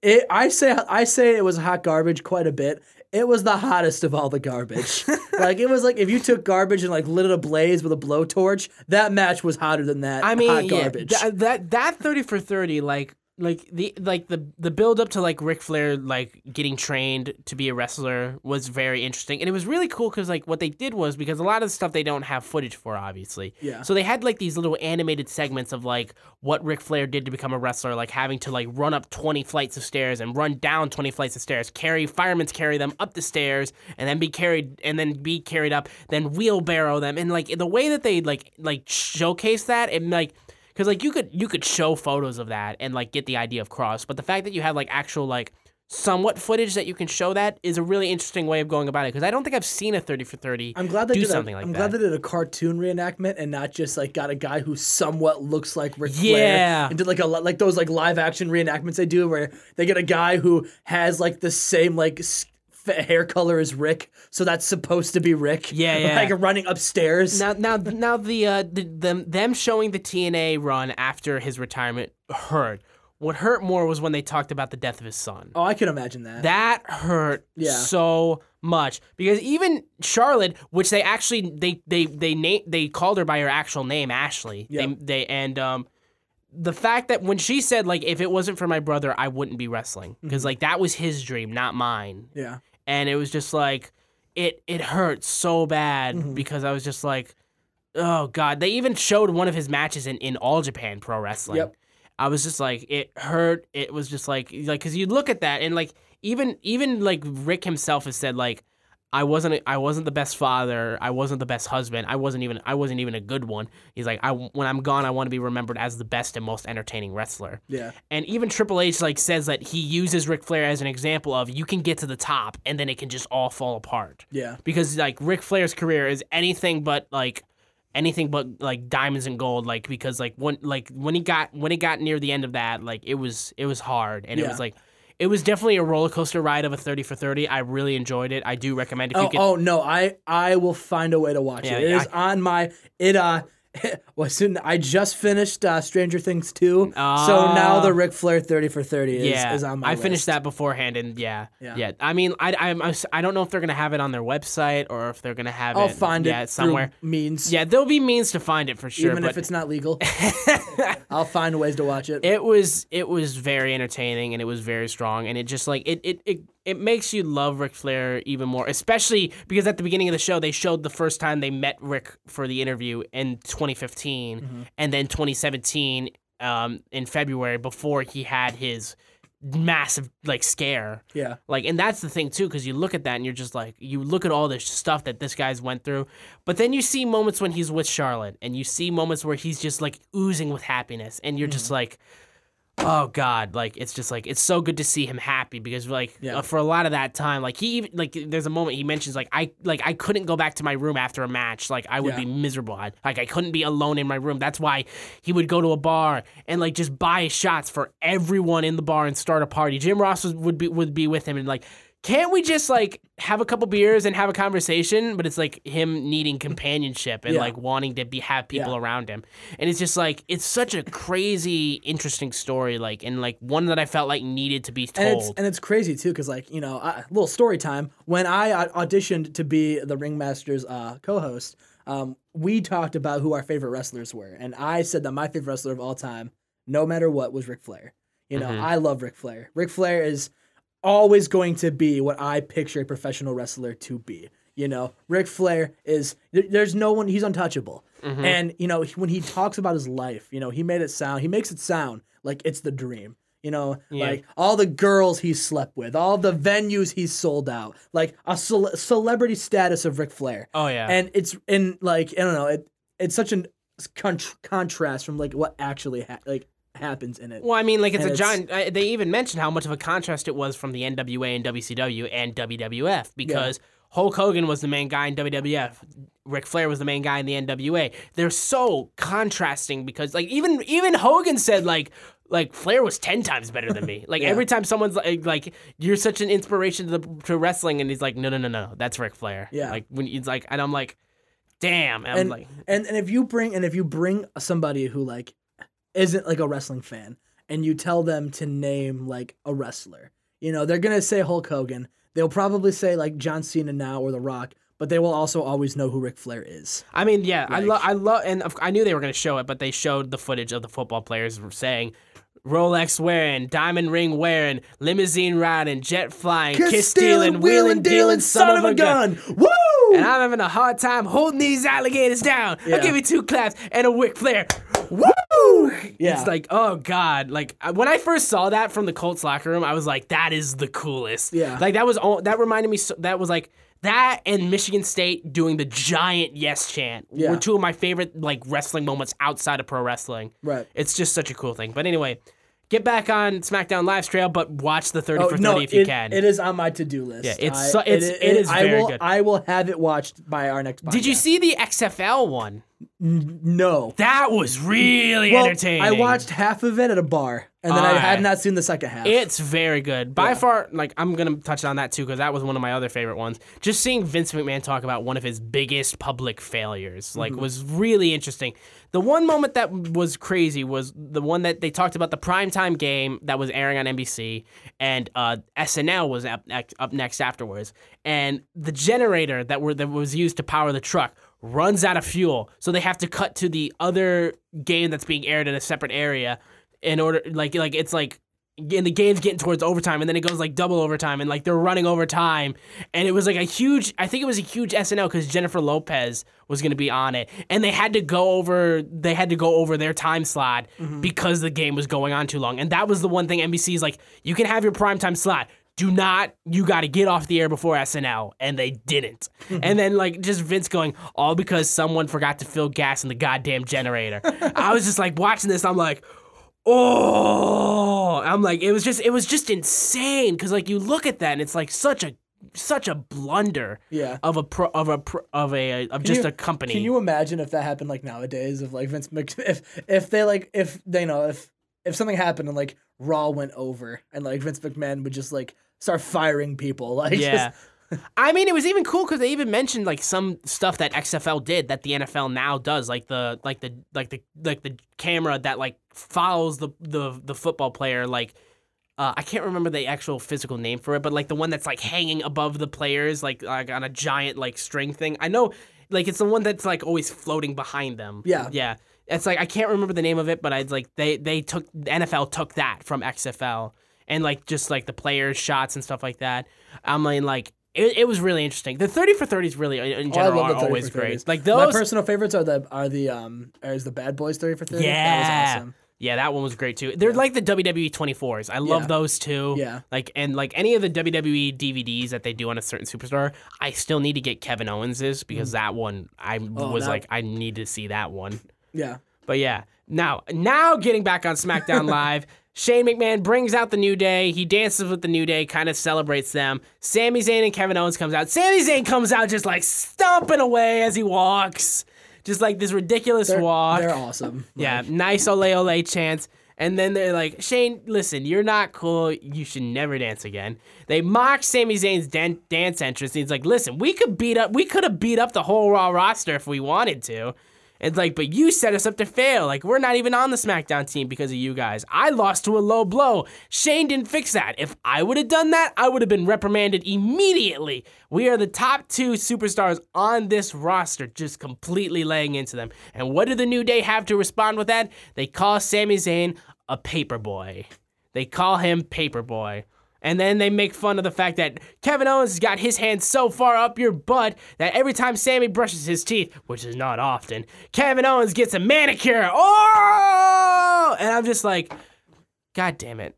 it, I say I say it was hot garbage quite a bit. It was the hottest of all the garbage. Like, it was like if you took garbage and, like, lit it ablaze with a blowtorch, that match was hotter than that I mean, hot garbage. Yeah, th- that that thirty for thirty, like, Like the like the the build up to like Ric Flair like getting trained to be a wrestler was very interesting, and it was really cool because like what they did was, because a lot of the stuff they don't have footage for, obviously. Yeah. So they had like these little animated segments of like what Ric Flair did to become a wrestler, like having to like run up twenty flights of stairs and run down twenty flights of stairs, carry firemen's carry them up the stairs, and then be carried and then be carried up, then wheelbarrow them, and like the way that they like like showcase that, and like. Because, like, you could you could show photos of that and, like, get the idea of cross. But the fact that you have, like, actual, like, somewhat footage that you can show that is a really interesting way of going about it. Because I don't think I've seen a thirty for thirty I'm glad they do did something a, like I'm that. I'm glad they did a cartoon reenactment and not just, like, got a guy who somewhat looks like Ric Flair. Yeah. And did, like, a like those, like, live-action reenactments they do where they get a guy who has, like, the same, like, hair color is Rick, so that's supposed to be Rick. Yeah, yeah. Like running upstairs. Now, now, now the, uh, the, the them showing the T N A run after his retirement hurt. What hurt more was when they talked about the death of his son. Oh, I can imagine that. That hurt yeah. so much because even Charlotte, which they actually they they they na- they called her by her actual name, Ashley. Yeah. They, they and um. The fact that when she said, like, if it wasn't for my brother, I wouldn't be wrestling. Because, like, that was his dream, not mine. Yeah. And it was just, like, it it hurt so bad mm-hmm. because I was just like, oh, God. They even showed one of his matches in, in All Japan Pro Wrestling. Yep. I was just like, it hurt. It was just like, like, because you look at that and, like, even, even like, Rick himself has said, like, I wasn't I wasn't the best father. I wasn't the best husband. I wasn't even I wasn't even a good one. He's like, I, when I'm gone, I want to be remembered as the best and most entertaining wrestler. Yeah. And even Triple H like says that he uses Ric Flair as an example of you can get to the top and then it can just all fall apart. Yeah. Because like Ric Flair's career is anything but like anything but like diamonds and gold. Like because like when like when he got when he got near the end of that, like it was it was hard and yeah. it was like. It was definitely a roller coaster ride of a thirty for thirty. I really enjoyed it. I do recommend if you oh, can. Oh no, I, I will find a way to watch yeah, it. It yeah, is I... on my it uh well soon I just finished uh, Stranger Things two. Uh, so now the Ric Flair thirty for thirty is, yeah, is on my I list. Finished that beforehand and yeah. Yeah. yeah. I mean I I I don't know if they're going to have it on their website or if they're going to have I'll it find yeah, it somewhere means. Yeah, there'll be means to find it for sure. Even but... if it's not legal. I'll find ways to watch it. It was it was very entertaining and it was very strong and it just like it it it, it makes you love Ric Flair even more, especially because at the beginning of the show they showed the first time they met Rick for the interview in twenty fifteen mm-hmm. and then twenty seventeen um, in February before he had his massive like scare. Yeah. Like and that's the thing too because you look at that and you're just like you look at all this stuff that this guy's went through, but then you see moments when he's with Charlotte and you see moments where he's just like oozing with happiness and you're mm-hmm. just like, oh God, like it's just like it's so good to see him happy because like yeah. uh, for a lot of that time like he even like there's a moment he mentions like I like I couldn't go back to my room after a match, like I would yeah. be miserable. I'd, like I couldn't be alone in my room. That's why he would go to a bar and like just buy shots for everyone in the bar and start a party. Jim Ross was, would be would be with him and like, can't we just like have a couple beers and have a conversation? But it's like him needing companionship and yeah. like wanting to be have people yeah. around him. And it's just like it's such a crazy, interesting story, like and like one that I felt like needed to be told. And it's, and it's crazy too, because like you know, a little story time. When I auditioned to be the Ringmaster's uh, co-host, um, we talked about who our favorite wrestlers were, and I said that my favorite wrestler of all time, no matter what, was Ric Flair. You know, mm-hmm. I love Ric Flair. Ric Flair is always going to be what I picture a professional wrestler to be. You know, Ric Flair is, there's no one, he's untouchable. Mm-hmm. And, you know, when he talks about his life, you know, he made it sound, he makes it sound like it's the dream. You know, yeah. like all the girls he slept with, all the venues he sold out, like a cele- celebrity status of Ric Flair. Oh, yeah. And it's, and like, I don't know, it, it's such a con- contrast from like what actually ha- like happens in it. Well, I mean, like, it's and a it's, giant... Uh, they even mentioned how much of a contrast it was from the N W A and W C W and W W F because yeah. Hulk Hogan was the main guy in W W F. Ric Flair was the main guy in the N W A. They're so contrasting because, like, even even Hogan said, like, like Flair was ten times better than me. Like yeah. every time someone's like, like, you're such an inspiration to, the, to wrestling, and he's like, no, no, no, no, that's Ric Flair. Yeah. Like when he's like, and I'm like, damn. And, and I'm like, and and if you bring and if you bring somebody who like isn't like a wrestling fan, and you tell them to name like a wrestler, you know they're gonna say Hulk Hogan. They'll probably say like John Cena now or The Rock. But they will also always know who Ric Flair is. I mean, yeah, like, I love, I love, and I knew they were going to show it, but they showed the footage of the football players saying, Rolex wearing, diamond ring wearing, limousine riding, jet flying, kiss, kiss stealing, wheeling, dealing, son of a gun. gun. Woo! And I'm having a hard time holding these alligators down. Yeah. I'll give you two claps and a Ric Flair. Woo! Yeah. It's like, oh, God. Like, when I first saw that from the Colts locker room, I was like, that is the coolest. Yeah. Like, that was, all, that reminded me, so, that was like, that and Michigan State doing the giant yes chant yeah. were two of my favorite like wrestling moments outside of pro wrestling. Right. It's just such a cool thing. But anyway, get back on SmackDown Live's trail, but watch the thirty oh, for no, thirty if it, you can. It is on my to-do list. Yeah, it's I, so, it's it, it, it is I very will, good. I will have it watched by our next podcast. Did you see the X F L one? No. That was really well, entertaining. I watched half of it at a bar, and then All I right. had not seen the second half. It's very good. By yeah. far, like I'm going to touch on that too, because that was one of my other favorite ones. Just seeing Vince McMahon talk about one of his biggest public failures like mm-hmm. was really interesting. The one moment that was crazy was the one that they talked about the primetime game that was airing on N B C, and uh, S N L was up, up next afterwards. And the generator that, were, that was used to power the truck runs out of fuel, so they have to cut to the other game that's being aired in a separate area in order, like, like it's like, and the game's getting towards overtime, and then it goes, like, double overtime, and, like, they're running overtime, and it was, like, a huge, I think it was a huge S N L, because Jennifer Lopez was going to be on it, and they had to go over, they had to go over their time slot mm-hmm. because the game was going on too long, and that was the one thing N B C's like, you can have your primetime slot, do not, you got to get off the air before S N L, and they didn't. Mm-hmm. And then, like, just Vince going, all because someone forgot to fill gas in the goddamn generator. I was just, like, watching this, I'm like, oh, I'm like, it was just, it was just insane, because, like, you look at that, and it's, like, such a, such a blunder yeah. of a pro, of a pro, of a of can just you, a company. Can you imagine if that happened, like, nowadays, of, like, Vince Mc, if, if they, like, if, they you know, if, if something happened, and, like, Raw went over, and, like, Vince McMahon would just, like, start firing people. Like, yeah. Just... I mean, it was even cool because they even mentioned like some stuff that X F L did that the N F L now does, like the like the like the like the camera that like follows the the, the football player. Like, uh, I can't remember the actual physical name for it, but like the one that's like hanging above the players, like like on a giant like string thing. I know, like it's the one that's like always floating behind them. Yeah, yeah. It's like I can't remember the name of it, but I like they they took the N F L took that from X F L. And, like, just, like, the players' shots and stuff like that. I mean, like, it, it was really interesting. The thirty for thirties really, in general, oh, are always great. Like those... My personal favorites are the are the um is the Bad Boys thirty for thirty. Yeah. That was awesome. Yeah, that one was great, too. They're yeah. like the W W E twenty-fours. I love yeah. those, too. Yeah. Like, and, like, any of the W W E D V Ds that they do on a certain superstar, I still need to get Kevin Owens's because mm. that one, I oh, was that... like, I need to see that one. Yeah. But, yeah. Now, now getting back on SmackDown Live... Shane McMahon brings out the New Day. He dances with the New Day, kind of celebrates them. Sami Zayn and Kevin Owens comes out. Sami Zayn comes out just like stomping away as he walks. Just like this ridiculous they're, walk. They're awesome. Yeah, like. Nice ole ole chants. And then they're like, Shane, listen, you're not cool. You should never dance again. They mock Sami Zayn's dan- dance entrance. And he's like, listen, we could beat up. We could have beat up the whole Raw roster if we wanted to. It's like, but you set us up to fail. Like, we're not even on the SmackDown team because of you guys. I lost to a low blow. Shane didn't fix that. If I would have done that, I would have been reprimanded immediately. We are the top two superstars on this roster, just completely laying into them. And what do the New Day have to respond with that? They call Sami Zayn a paperboy. They call him paperboy. And then they make fun of the fact that Kevin Owens has got his hand so far up your butt that every time Sammy brushes his teeth, which is not often, Kevin Owens gets a manicure. Oh! And I'm just like, God damn it.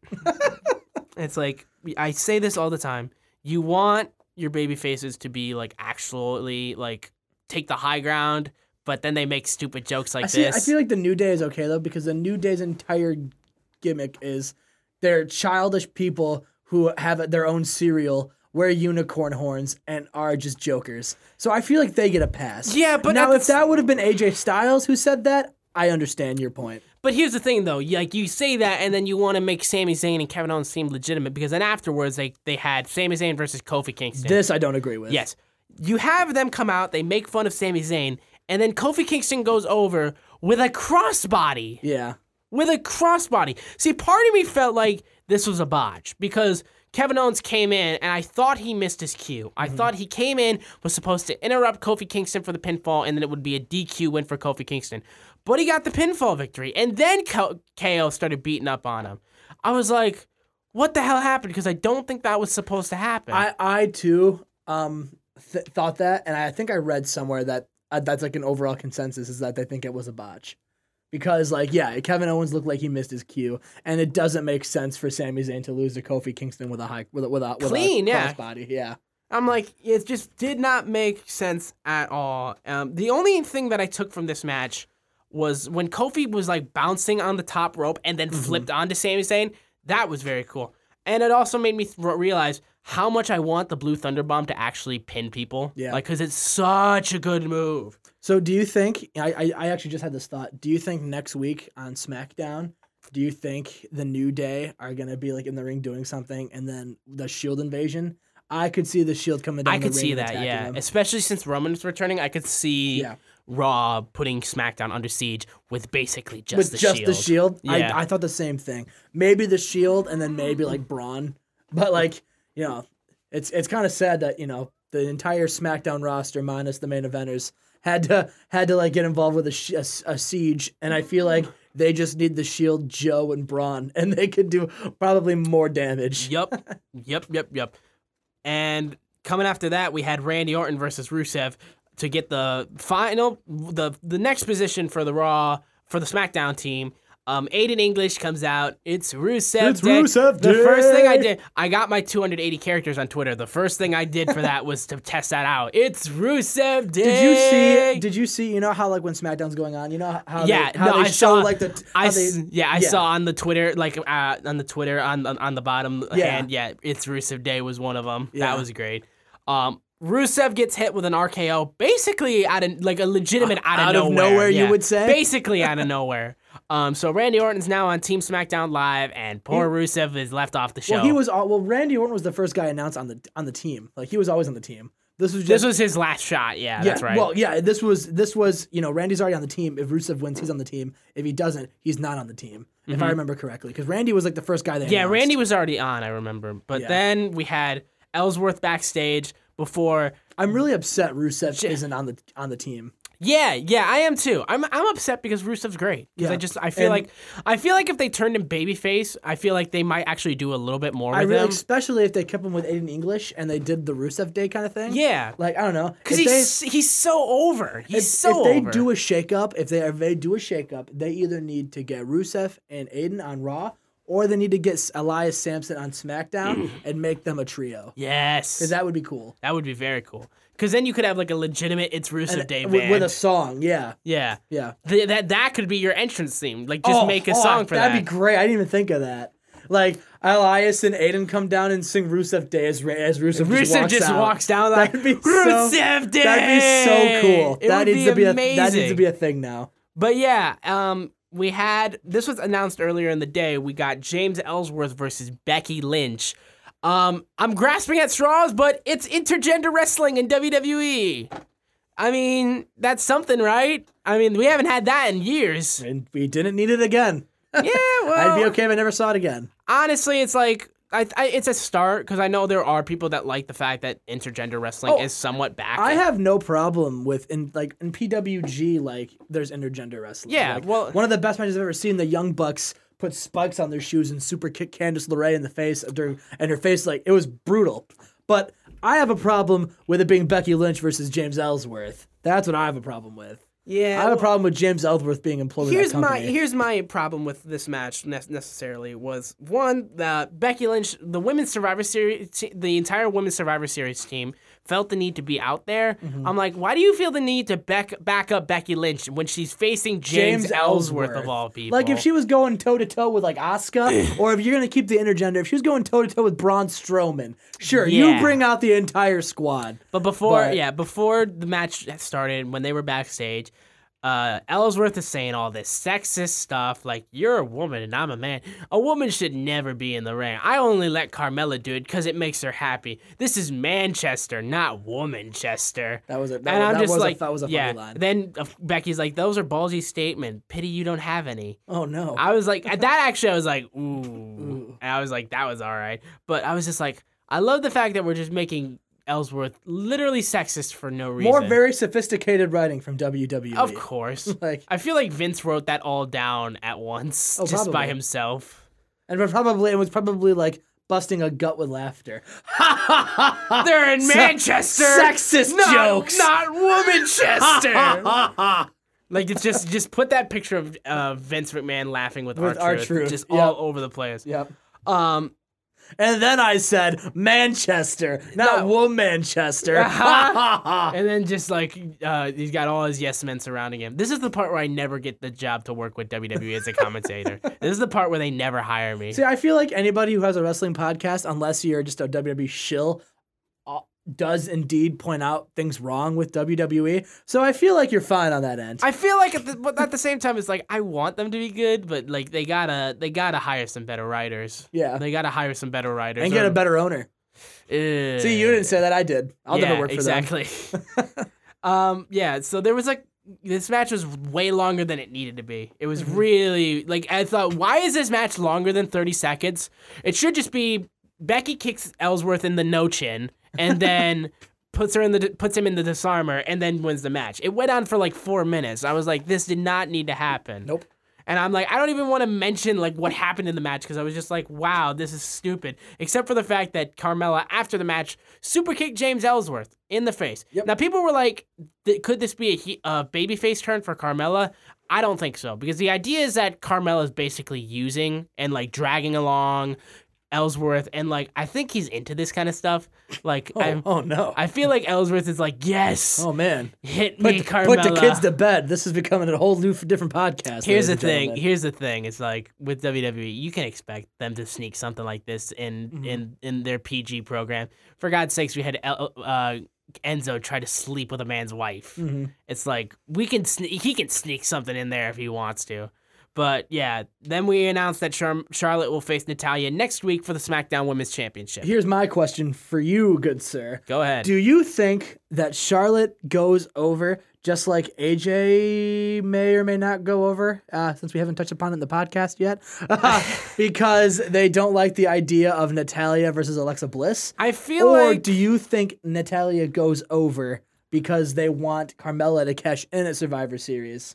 It's like, I say this all the time. You want your baby faces to be like actually like take the high ground, but then they make stupid jokes like I see, this. I feel like the New Day is okay though, because the New Day's entire gimmick is they're childish people who have their own cereal, wear unicorn horns, and are just jokers. So I feel like they get a pass. Yeah, but now if that would have been A J Styles who said that, I understand your point. But here's the thing, though. Like, you say that, and then you want to make Sami Zayn and Kevin Owens seem legitimate, because then afterwards, they, they had Sami Zayn versus Kofi Kingston. This I don't agree with. Yes. You have them come out, they make fun of Sami Zayn, and then Kofi Kingston goes over with a crossbody. Yeah. With a crossbody. See, part of me felt like this was a botch, because Kevin Owens came in, and I thought he missed his cue. I mm-hmm. thought he came in, was supposed to interrupt Kofi Kingston for the pinfall, and then it would be a D Q win for Kofi Kingston. But he got the pinfall victory, and then K O started beating up on him. I was like, what the hell happened? Because I don't think that was supposed to happen. I, I too, um, th- thought that, and I think I read somewhere that uh, that's like an overall consensus, is that they think it was a botch. Because, like, yeah, Kevin Owens looked like he missed his cue, and it doesn't make sense for Sami Zayn to lose to Kofi Kingston with a high, with a, with a, with clean, a yeah. crossbody. Yeah, I'm like, it just did not make sense at all. Um, the only thing that I took from this match was when Kofi was like bouncing on the top rope and then mm-hmm. flipped onto Sami Zayn. That was very cool, and it also made me th- realize how much I want the Blue Thunder Bomb to actually pin people. Yeah. Like, because it's such a good move. So do you think, I, I actually just had this thought, do you think next week on SmackDown, do you think the New Day are going to be like in the ring doing something, and then the Shield invasion? I could see the Shield coming down I the ring. I could see that, yeah. Them. Especially since Roman's returning, I could see yeah. Raw putting SmackDown under siege with basically just with the just Shield. With just the Shield? Yeah. I, I thought the same thing. Maybe the Shield, and then maybe like Braun. But like... You know, it's it's kind of sad that, you know, the entire SmackDown roster minus the main eventers had to had to like get involved with a, a, a siege, and I feel like they just need the Shield, Joe, and Braun, and they could do probably more damage. Yep, yep, yep, yep. And coming after that, we had Randy Orton versus Rusev to get the final, the the next position for the Raw for the SmackDown team. Um, Aiden English comes out. It's Rusev it's Day. It's Rusev Day. The first thing I did, I got my two hundred eighty characters on Twitter. The first thing I did for that was to test that out. It's Rusev Day. Did you see? Did you see? You know how like when SmackDown's going on, you know how yeah, they, how no, they I show saw, like the I they, yeah I yeah. saw on the Twitter like uh, on the Twitter on on, on the bottom yeah. hand. Yeah, it's Rusev Day was one of them. Yeah. That was great. Um, Rusev gets hit with an R K O, basically out of like a legitimate out of out nowhere. Out of nowhere, yeah. you would say. Basically out of nowhere. Um, so Randy Orton's now on Team SmackDown Live, and poor he, Rusev is left off the show. Well, he was all, well. Randy Orton was the first guy announced on the on the team. Like, he was always on the team. This was just, this was his last shot. Yeah, yeah, that's right. Well, yeah, this was this was you know Randy's already on the team. If Rusev wins, he's on the team. If he doesn't, he's not on the team. Mm-hmm. If I remember correctly, because Randy was like the first guy that yeah, announced. Randy was already on. I remember, but yeah. then we had Ellsworth backstage before. I'm really upset Rusev yeah. isn't on the on the team. Yeah, yeah, I am too. I'm I'm upset because Rusev's great. Because yeah. I just I feel and like I feel like if they turned him babyface, I feel like they might actually do a little bit more. I with really, him. Especially if they kept him with Aiden English and they did the Rusev Day kind of thing. Yeah, like I don't know, because he's they, he's so over. He's if, so. If they over. do a shakeup, if they if they do a shakeup, they either need to get Rusev and Aiden on Raw, or they need to get Elias Sampson on SmackDown and make them a trio. Yes, because that would be cool. That would be very cool. Because then you could have, like, a legitimate It's Rusev Day band. With, with a song, yeah. Yeah. Yeah. The, that that could be your entrance theme. Like, just oh, make a oh, song for that'd that. That'd be great. I didn't even think of that. Like, Elias and Aiden come down and sing Rusev Day as, as Rusev, Rusev just walks just out. walks down. Like, that'd be Rusev so, Day! That'd be so cool. It that would needs be to be amazing. A, that needs to be a thing now. But, yeah, um, we had... This was announced earlier in the day. We got James Ellsworth versus Becky Lynch. Um, I'm grasping at straws, but it's intergender wrestling in W W E. I mean, that's something, right? I mean, we haven't had that in years. And we didn't need it again. Yeah, well... I'd be okay if I never saw it again. Honestly, it's like... I, I, it's a start, because I know there are people that like the fact that intergender wrestling oh, is somewhat back. I have no problem with, in like in P W G, like, there's intergender wrestling. Yeah, like, well... One of the best matches I've ever seen, the Young Bucks... put spikes on their shoes and super kick Candice LeRae in the face during, and her face, like, it was brutal. But I have a problem with it being Becky Lynch versus James Ellsworth. That's what I have a problem with. Yeah, I have well, a problem with James Ellsworth being employed here's in that company. My, here's my problem with this match ne- necessarily was, one, that Becky Lynch, the women's Survivor Series, the entire women's Survivor Series team felt the need to be out there. Mm-hmm. I'm like, why do you feel the need to back, back up Becky Lynch when she's facing James, James Ellsworth, Ellsworth, of all people? Like, if she was going toe-to-toe with, like, Asuka, or if you're going to keep the intergender, if she was going toe-to-toe with Braun Strowman, sure, yeah. you bring out the entire squad. But before, but, yeah, before the match started, when they were backstage, Uh, Ellsworth is saying all this sexist stuff, like, you're a woman and I'm a man. A woman should never be in the ring. I only let Carmella do it because it makes her happy. This is Manchester, not Womanchester. That was a, that, and I'm that just was like, a, that was a yeah. funny line. Then uh, Becky's like, those are ballsy statements. Pity you don't have any. Oh, no. I was like, that actually, I was like, ooh. ooh. And I was like, that was all right. But I was just like, I love the fact that we're just making Ellsworth literally sexist for no reason. More very sophisticated writing from W W E. Of course. Like, I feel like Vince wrote that all down at once, oh, just probably. by himself. And probably it was probably like busting a gut with laughter. Ha ha ha! They're in Se- Manchester. Sexist not, jokes, not Womanchester. Ha ha. Like it's just just put that picture of uh, Vince McMahon laughing with, with R-Truth, just yep. all over the place. Yep. Um. And then I said, Manchester, not no. Womanchester. Uh-huh. And then just like, uh, he's got all his yes men surrounding him. This is the part where I never get the job to work with W W E as a commentator. This is the part where they never hire me. See, I feel like anybody who has a wrestling podcast, unless you're just a W W E shill, does indeed point out things wrong with W W E. So I feel like you're fine on that end. I feel like, at the, but at the same time, it's like, I want them to be good, but like they gotta, they gotta hire some better writers. Yeah. They gotta hire some better writers. And get or, a better owner. Uh, See, you didn't say that. I did. I'll yeah, never work for exactly. them. Exactly. um, yeah, so there was like, this match was way longer than it needed to be. It was mm-hmm. really, like, I thought, why is this match longer than thirty seconds? It should just be Becky kicks Ellsworth in the no chin. And then puts her in the puts him in the disarmer, and then wins the match. It went on for like four minutes. I was like, this did not need to happen. Nope. And I'm like, I don't even want to mention like what happened in the match because I was just like, wow, this is stupid. Except for the fact that Carmella, after the match, super kicked James Ellsworth in the face. Yep. Now people were like, could this be a he- uh, babyface turn for Carmella? I don't think so, because the idea is that Carmella is basically using and like dragging along Ellsworth, and like I think he's into this kind of stuff. Like, oh, oh no, I feel like Ellsworth is like, yes, oh man, hit me, Carmella. Put the kids to bed. This is becoming a whole new different podcast. Here's the thing. Here's the thing. It's like with W W E, you can expect them to sneak something like this in mm-hmm. in in their P G program. For God's sakes, we had El- uh, Enzo try to sleep with a man's wife. Mm-hmm. It's like we can sne- he can sneak something in there if he wants to. But, yeah, then we announced that Char- Charlotte will face Natalya next week for the SmackDown Women's Championship. Here's my question for you, good sir. Go ahead. Do you think that Charlotte goes over just like A J may or may not go over, uh, since we haven't touched upon it in the podcast yet, because they don't like the idea of Natalya versus Alexa Bliss? I feel or like... Or do you think Natalya goes over because they want Carmella to cash in at Survivor Series?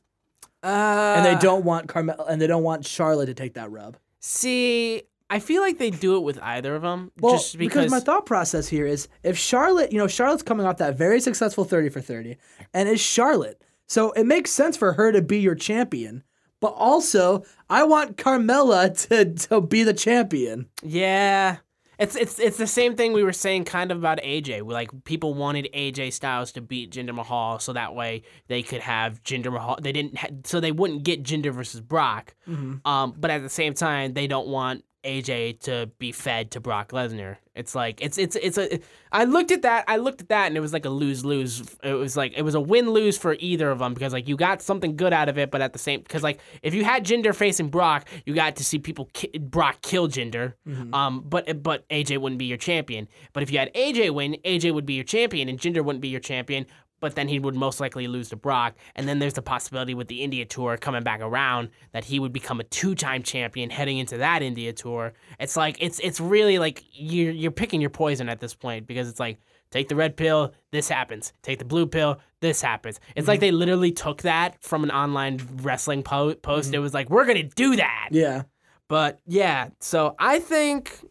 Uh, and they don't want Carmel, and they don't want Charlotte to take that rub. See, I feel like they do it with either of them. Well, just because... because my thought process here is if Charlotte, you know, Charlotte's coming off that very successful thirty for thirty, and it's Charlotte, so it makes sense for her to be your champion. But also, I want Carmella to to be the champion. Yeah. It's it's it's the same thing we were saying kind of about A J. Like, people wanted A J Styles to beat Jinder Mahal so that way they could have Jinder Mahal. They didn't ha- so they wouldn't get Jinder versus Brock. Mm-hmm. Um, but at the same time, they don't want A J to be fed to Brock Lesnar. It's like it's it's it's a. It, I looked at that. I looked at that, and it was like a lose lose. It was like it was a win lose for either of them because like you got something good out of it, but at the same because like if you had Jinder facing Brock, you got to see people ki- Brock kill Jinder. Mm-hmm. Um, but but A J wouldn't be your champion. But if you had A J win, A J would be your champion, and Jinder wouldn't be your champion. But then he would most likely lose to Brock. And then there's the possibility with the India tour coming back around that he would become a two-time champion heading into that India tour. It's like it's it's really like you're you're picking your poison at this point because it's like take the red pill, this happens. Take the blue pill, this happens. It's mm-hmm. like they literally took that from an online wrestling po- post. Mm-hmm. It was like we're gonna do that. Yeah. But yeah, so I think.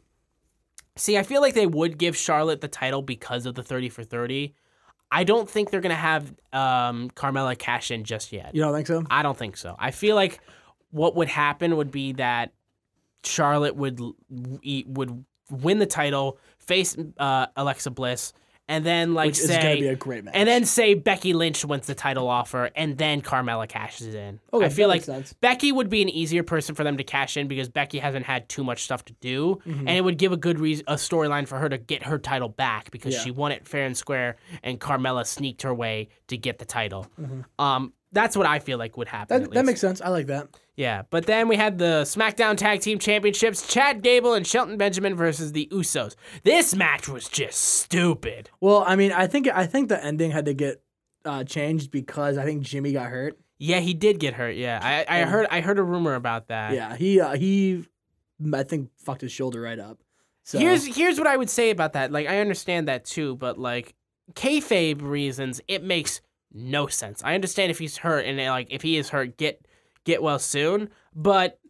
See, I feel like they would give Charlotte the title because of the thirty for thirty. I don't think they're going to have um, Carmella cash in just yet. You don't think so? I don't think so. I feel like what would happen would be that Charlotte would would win the title, face uh, Alexa Bliss, and then like Which say, is gonna be a great match. And then say Becky Lynch wins the title off her, and then Carmella cashes in. Okay, I feel like sense. Becky would be an easier person for them to cash in because Becky hasn't had too much stuff to do, mm-hmm. and it would give a good re- a storyline for her to get her title back because yeah. she won it fair and square, and Carmella sneaked her way to get the title. Mm-hmm. Um, That's what I feel like would happen. That, that makes sense. I like that. Yeah, but then we had the SmackDown Tag Team Championships, Chad Gable and Shelton Benjamin versus the Usos. This match was just stupid. Well, I mean, I think I think the ending had to get uh, changed because I think Jimmy got hurt. Yeah, he did get hurt. Yeah, I, I yeah. heard I heard a rumor about that. Yeah, he uh, he, I think fucked his shoulder right up. So here's here's what I would say about that. Like, I understand that too, but like kayfabe reasons, it makes no sense. I understand if he's hurt and like if he is hurt, get. Get well soon, but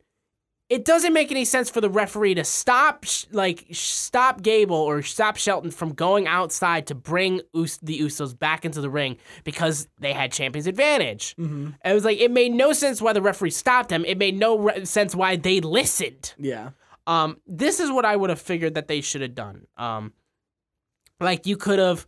it doesn't make any sense for the referee to stop, like stop Gable or stop Shelton from going outside to bring Us- the Usos back into the ring because they had champions advantage. Mm-hmm. It was like it made no sense why the referee stopped them. It made no re- sense why they listened. Yeah. Um. This is what I would have figured that they should have done. Um. Like you could have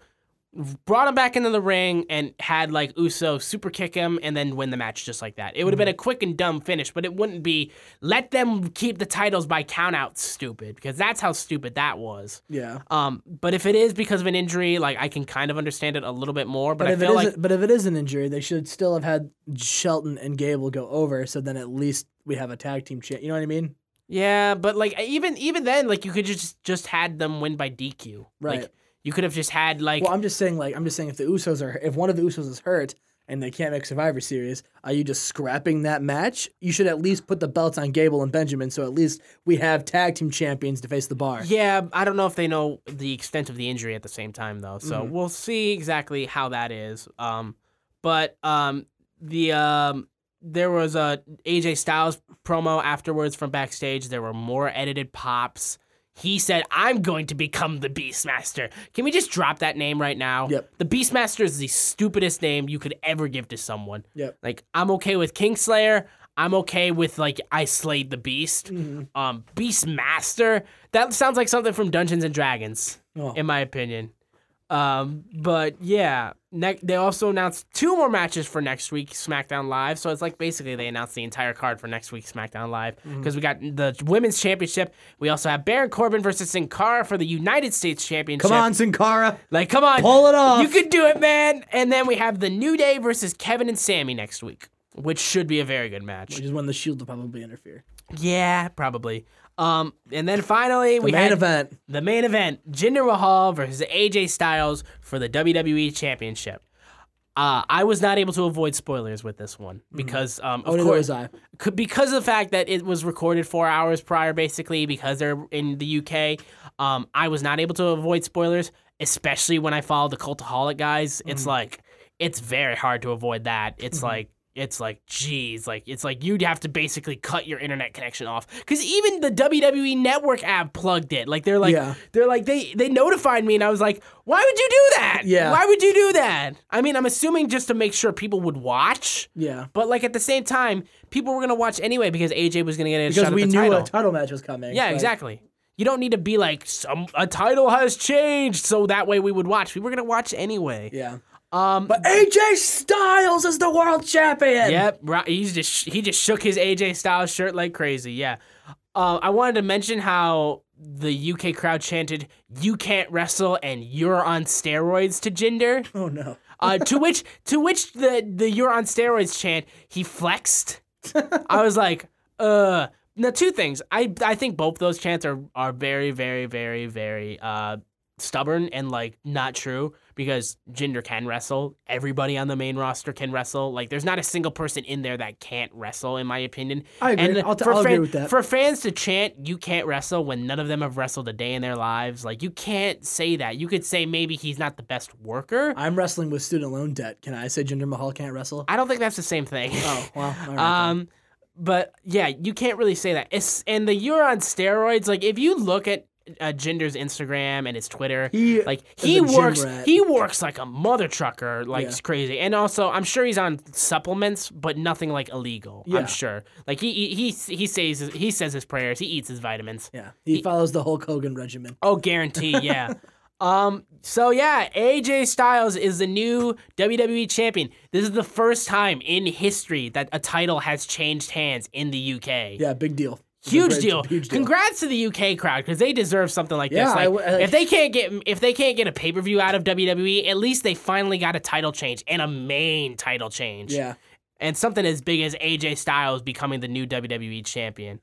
brought him back into the ring and had, like, Uso super kick him and then win the match just like that. It would have mm-hmm. been a quick and dumb finish, but it wouldn't be, let them keep the titles by count-out stupid, because that's how stupid that was. Yeah. Um. But if it is because of an injury, like, I can kind of understand it a little bit more, but, but I feel like... But if it is an injury, they should still have had Shelton and Gable go over, so then at least we have a tag team champ. You know what I mean? Yeah, but, like, even even then, like, you could just, just had them win by D Q. Right. Like, you could have just had, like... Well, I'm just saying, like, I'm just saying if the Usos are... If one of the Usos is hurt and they can't make Survivor Series, are you just scrapping that match? You should at least put the belts on Gable and Benjamin, so at least we have tag team champions to face the Bar. Yeah, I don't know if they know the extent of the injury at the same time, though. So mm-hmm. we'll see exactly how that is. Um, but um, the... Um, There was a A J Styles promo afterwards from backstage. There were more edited pops. He said, I'm going to become the Beastmaster. Can we just drop that name right now? Yep. The Beastmaster is the stupidest name you could ever give to someone. Yep. Like, I'm okay with Kingslayer. I'm okay with, like, I slayed the beast. Mm-hmm. Um, Beastmaster. That sounds like something from Dungeons and Dragons, oh. in my opinion. Um, but, yeah. Ne- they also announced two more matches for next week's SmackDown Live. So it's like basically they announced the entire card for next week's SmackDown Live. Because mm-hmm. we got the Women's Championship. We also have Baron Corbin versus Sin Cara for the United States Championship. Come on, Sin Cara. Like, come on. Pull it off. You can do it, man. And then we have the New Day versus Kevin and Sami next week, which should be a very good match. Which is when the Shield will probably interfere. Yeah, probably. Um, and then finally, the we main had event. the main event, Jinder Mahal versus A J Styles for the W W E Championship. Uh, I was not able to avoid spoilers with this one because, um, of oh, course, I. because of the fact that it was recorded four hours prior, basically, because they're in the U K. Um, I was not able to avoid spoilers, especially when I follow the Cultaholic guys. Mm-hmm. It's like, it's very hard to avoid that. It's mm-hmm. like, It's like, geez, like it's like you'd have to basically cut your internet connection off because even the W W E Network app plugged it. Like they're like, yeah. they're like they they notified me and I was like, why would you do that? Yeah. Why would you do that? I mean, I'm assuming just to make sure people would watch. Yeah. But like at the same time, people were gonna watch anyway because A J was gonna get a because shot at the title. Because we knew a title match was coming. Yeah, but... exactly. You don't need to be like some a title has changed, so that way we would watch. We were gonna watch anyway. Yeah. Um, but A J Styles is the world champion. Yep, right. He's just he just shook his A J Styles shirt like crazy. Yeah, uh, I wanted to mention how the U K crowd chanted "You can't wrestle" and "You're on steroids" to Jinder. Oh no! uh, to which to which the the "You're on steroids" chant he flexed. I was like, uh. Now two things. I I think both those chants are are very very very very uh stubborn and like not true. Because Jinder can wrestle. Everybody on the main roster can wrestle. Like, there's not a single person in there that can't wrestle, in my opinion. I agree. And I'll, t- I'll fan- agree with that. For fans to chant, you can't wrestle, when none of them have wrestled a day in their lives, like, you can't say that. You could say maybe he's not the best worker. I'm wrestling with student loan debt. Can I say Jinder Mahal can't wrestle? I don't think that's the same thing. Oh, well, all right. um, but, yeah, you can't really say that. It's, and the you're on steroids, like, if you look at Uh, Jinder's Instagram and his Twitter. He like he works. He works like a mother trucker, like yeah. it's crazy. And also, I'm sure he's on supplements, but nothing like illegal. Yeah. I'm sure. Like he he he says he says his prayers. He eats his vitamins. Yeah, he, he follows the Hulk Hogan regimen. Oh, guarantee. Yeah. um. So yeah, A J Styles is the new W W E champion. This is the first time in history that a title has changed hands in the U K. Yeah, big deal. Huge deal. huge deal. Congrats to the U K crowd because they deserve something like yeah, this. Like, I, I, if they can't get if they can't get a pay per view out of W W E, at least they finally got a title change and a main title change. Yeah. and something as big as A J Styles becoming the new W W E champion.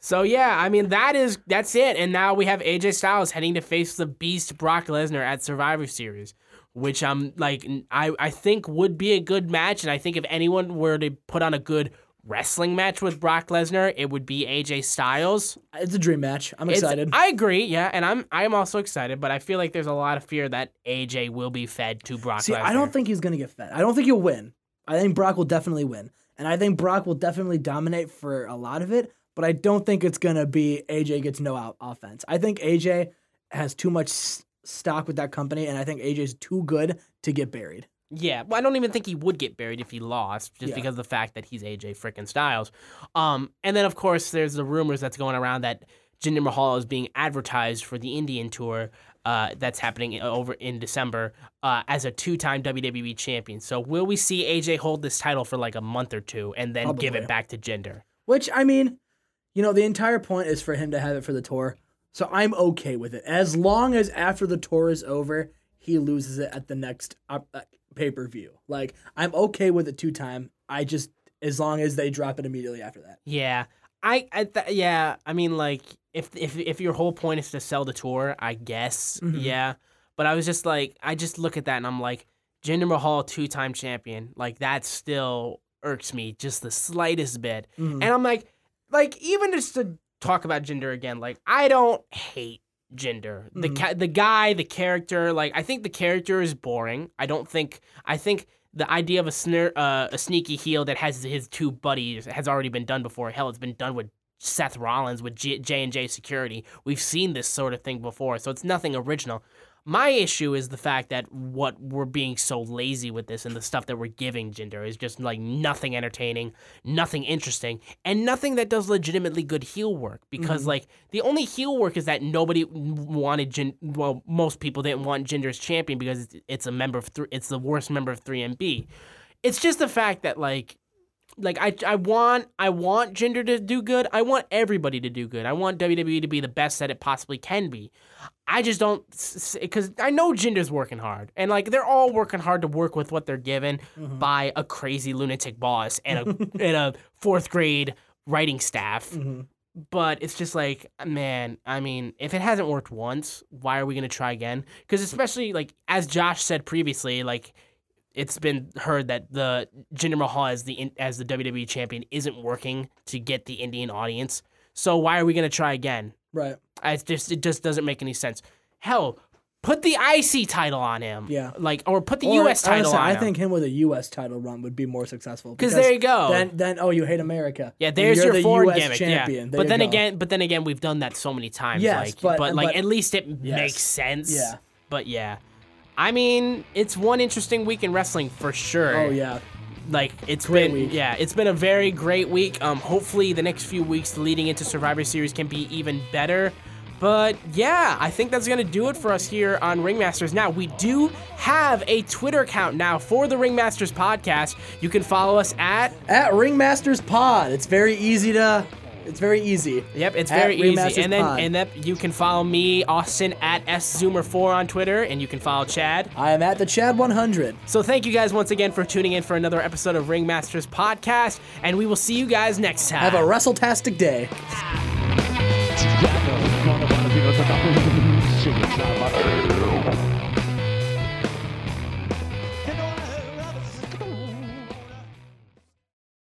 So, yeah, I mean, that is, that's it. And now we have A J Styles heading to face the beast Brock Lesnar at Survivor Series, which I'm like, I, I think would be a good match. And I think if anyone were to put on a good wrestling match with Brock Lesnar, it would be A J Styles. It's a dream match. I'm excited. It's, I agree, yeah. And I'm I'm also excited, but I feel like there's a lot of fear that A J will be fed to Brock See, Lesnar. I don't think he's going to get fed. I don't think he'll win. I think Brock will definitely win. And I think Brock will definitely dominate for a lot of it. But I don't think it's going to be A J gets no out offense. I think A J has too much s- stock with that company, and I think A J's too good to get buried. Yeah, well, I don't even think he would get buried if he lost, just yeah. because of the fact that he's A J freaking Styles. Um, and then, of course, there's the rumors that's going around that Jinder Mahal is being advertised for the Indian tour uh, that's happening over in December uh, as a two-time W W E champion. So will we see A J hold this title for like a month or two and then Probably. give it back to Jinder? Which, I mean... You know, the entire point is for him to have it for the tour, so I'm okay with it. As long as after the tour is over, he loses it at the next op- uh, pay-per-view. Like, I'm okay with it two-time. I just, as long as they drop it immediately after that. Yeah. I, I th- yeah, I mean, like, if, if, if your whole point is to sell the tour, I guess, mm-hmm. yeah. But I was just like, I just look at that and I'm like, Jinder Mahal, two-time champion. Like, that still irks me just the slightest bit. Mm-hmm. And I'm like... Like, even just to talk about Jinder again, like, I don't hate Jinder. The mm-hmm. ca- the guy, the character, like, I think the character is boring. I don't think, I think the idea of a sne- uh, a sneaky heel that has his two buddies has already been done before. Hell, it's been done with Seth Rollins, with J- J&J Security. We've seen this sort of thing before, so it's nothing original. My issue is the fact that what we're being so lazy with this and the stuff that we're giving Jinder is just like nothing entertaining, nothing interesting, and nothing that does legitimately good heel work. Because mm-hmm. like the only heel work is that nobody wanted Jinder. Well, most people didn't want Jinder as champion because it's, it's a member of th- it's the worst member of three M B. It's just the fact that like. Like, I, I want I want Jinder to do good. I want everybody to do good. I want W W E to be the best that it possibly can be. I just don't... Because I know Jinder's working hard. And, like, they're all working hard to work with what they're given mm-hmm. by a crazy lunatic boss and a, and a fourth-grade writing staff. Mm-hmm. But it's just like, man, I mean, if it hasn't worked once, why are we going to try again? Because especially, like, as Josh said previously, like... It's been heard that the Jinder Mahal as the as the W W E champion isn't working to get the Indian audience. So why are we gonna try again? Right. It's just it just doesn't make any sense. Hell, put the I C title on him. Yeah. Like or put the or, U S title honestly, on I him. I think him with a U S title run would be more successful. Because there you go. Then then oh you hate America. Yeah. There's you're your the foreign U S gimmick. Champion. Yeah. But then go. again, but then again, we've done that so many times. Yes, like, but, but like but, at least it yes. makes sense. Yeah. But yeah. I mean, it's one interesting week in wrestling for sure. Oh yeah, like it's great been week. yeah, it's been a very great week. Um, hopefully the next few weeks leading into Survivor Series can be even better. But yeah, I think that's gonna do it for us here on Ringmasters. Now we do have a Twitter account now for the Ringmasters podcast. You can follow us at at Ringmasters Pod. It's very easy to. It's very easy. Yep, it's very easy. And then and that you can follow me, Austin, at S Zoomer four on Twitter, and you can follow Chad. I am at the Chad one hundred. So thank you guys once again for tuning in for another episode of Ringmasters Podcast, and we will see you guys next time. Have a wrestle-tastic day.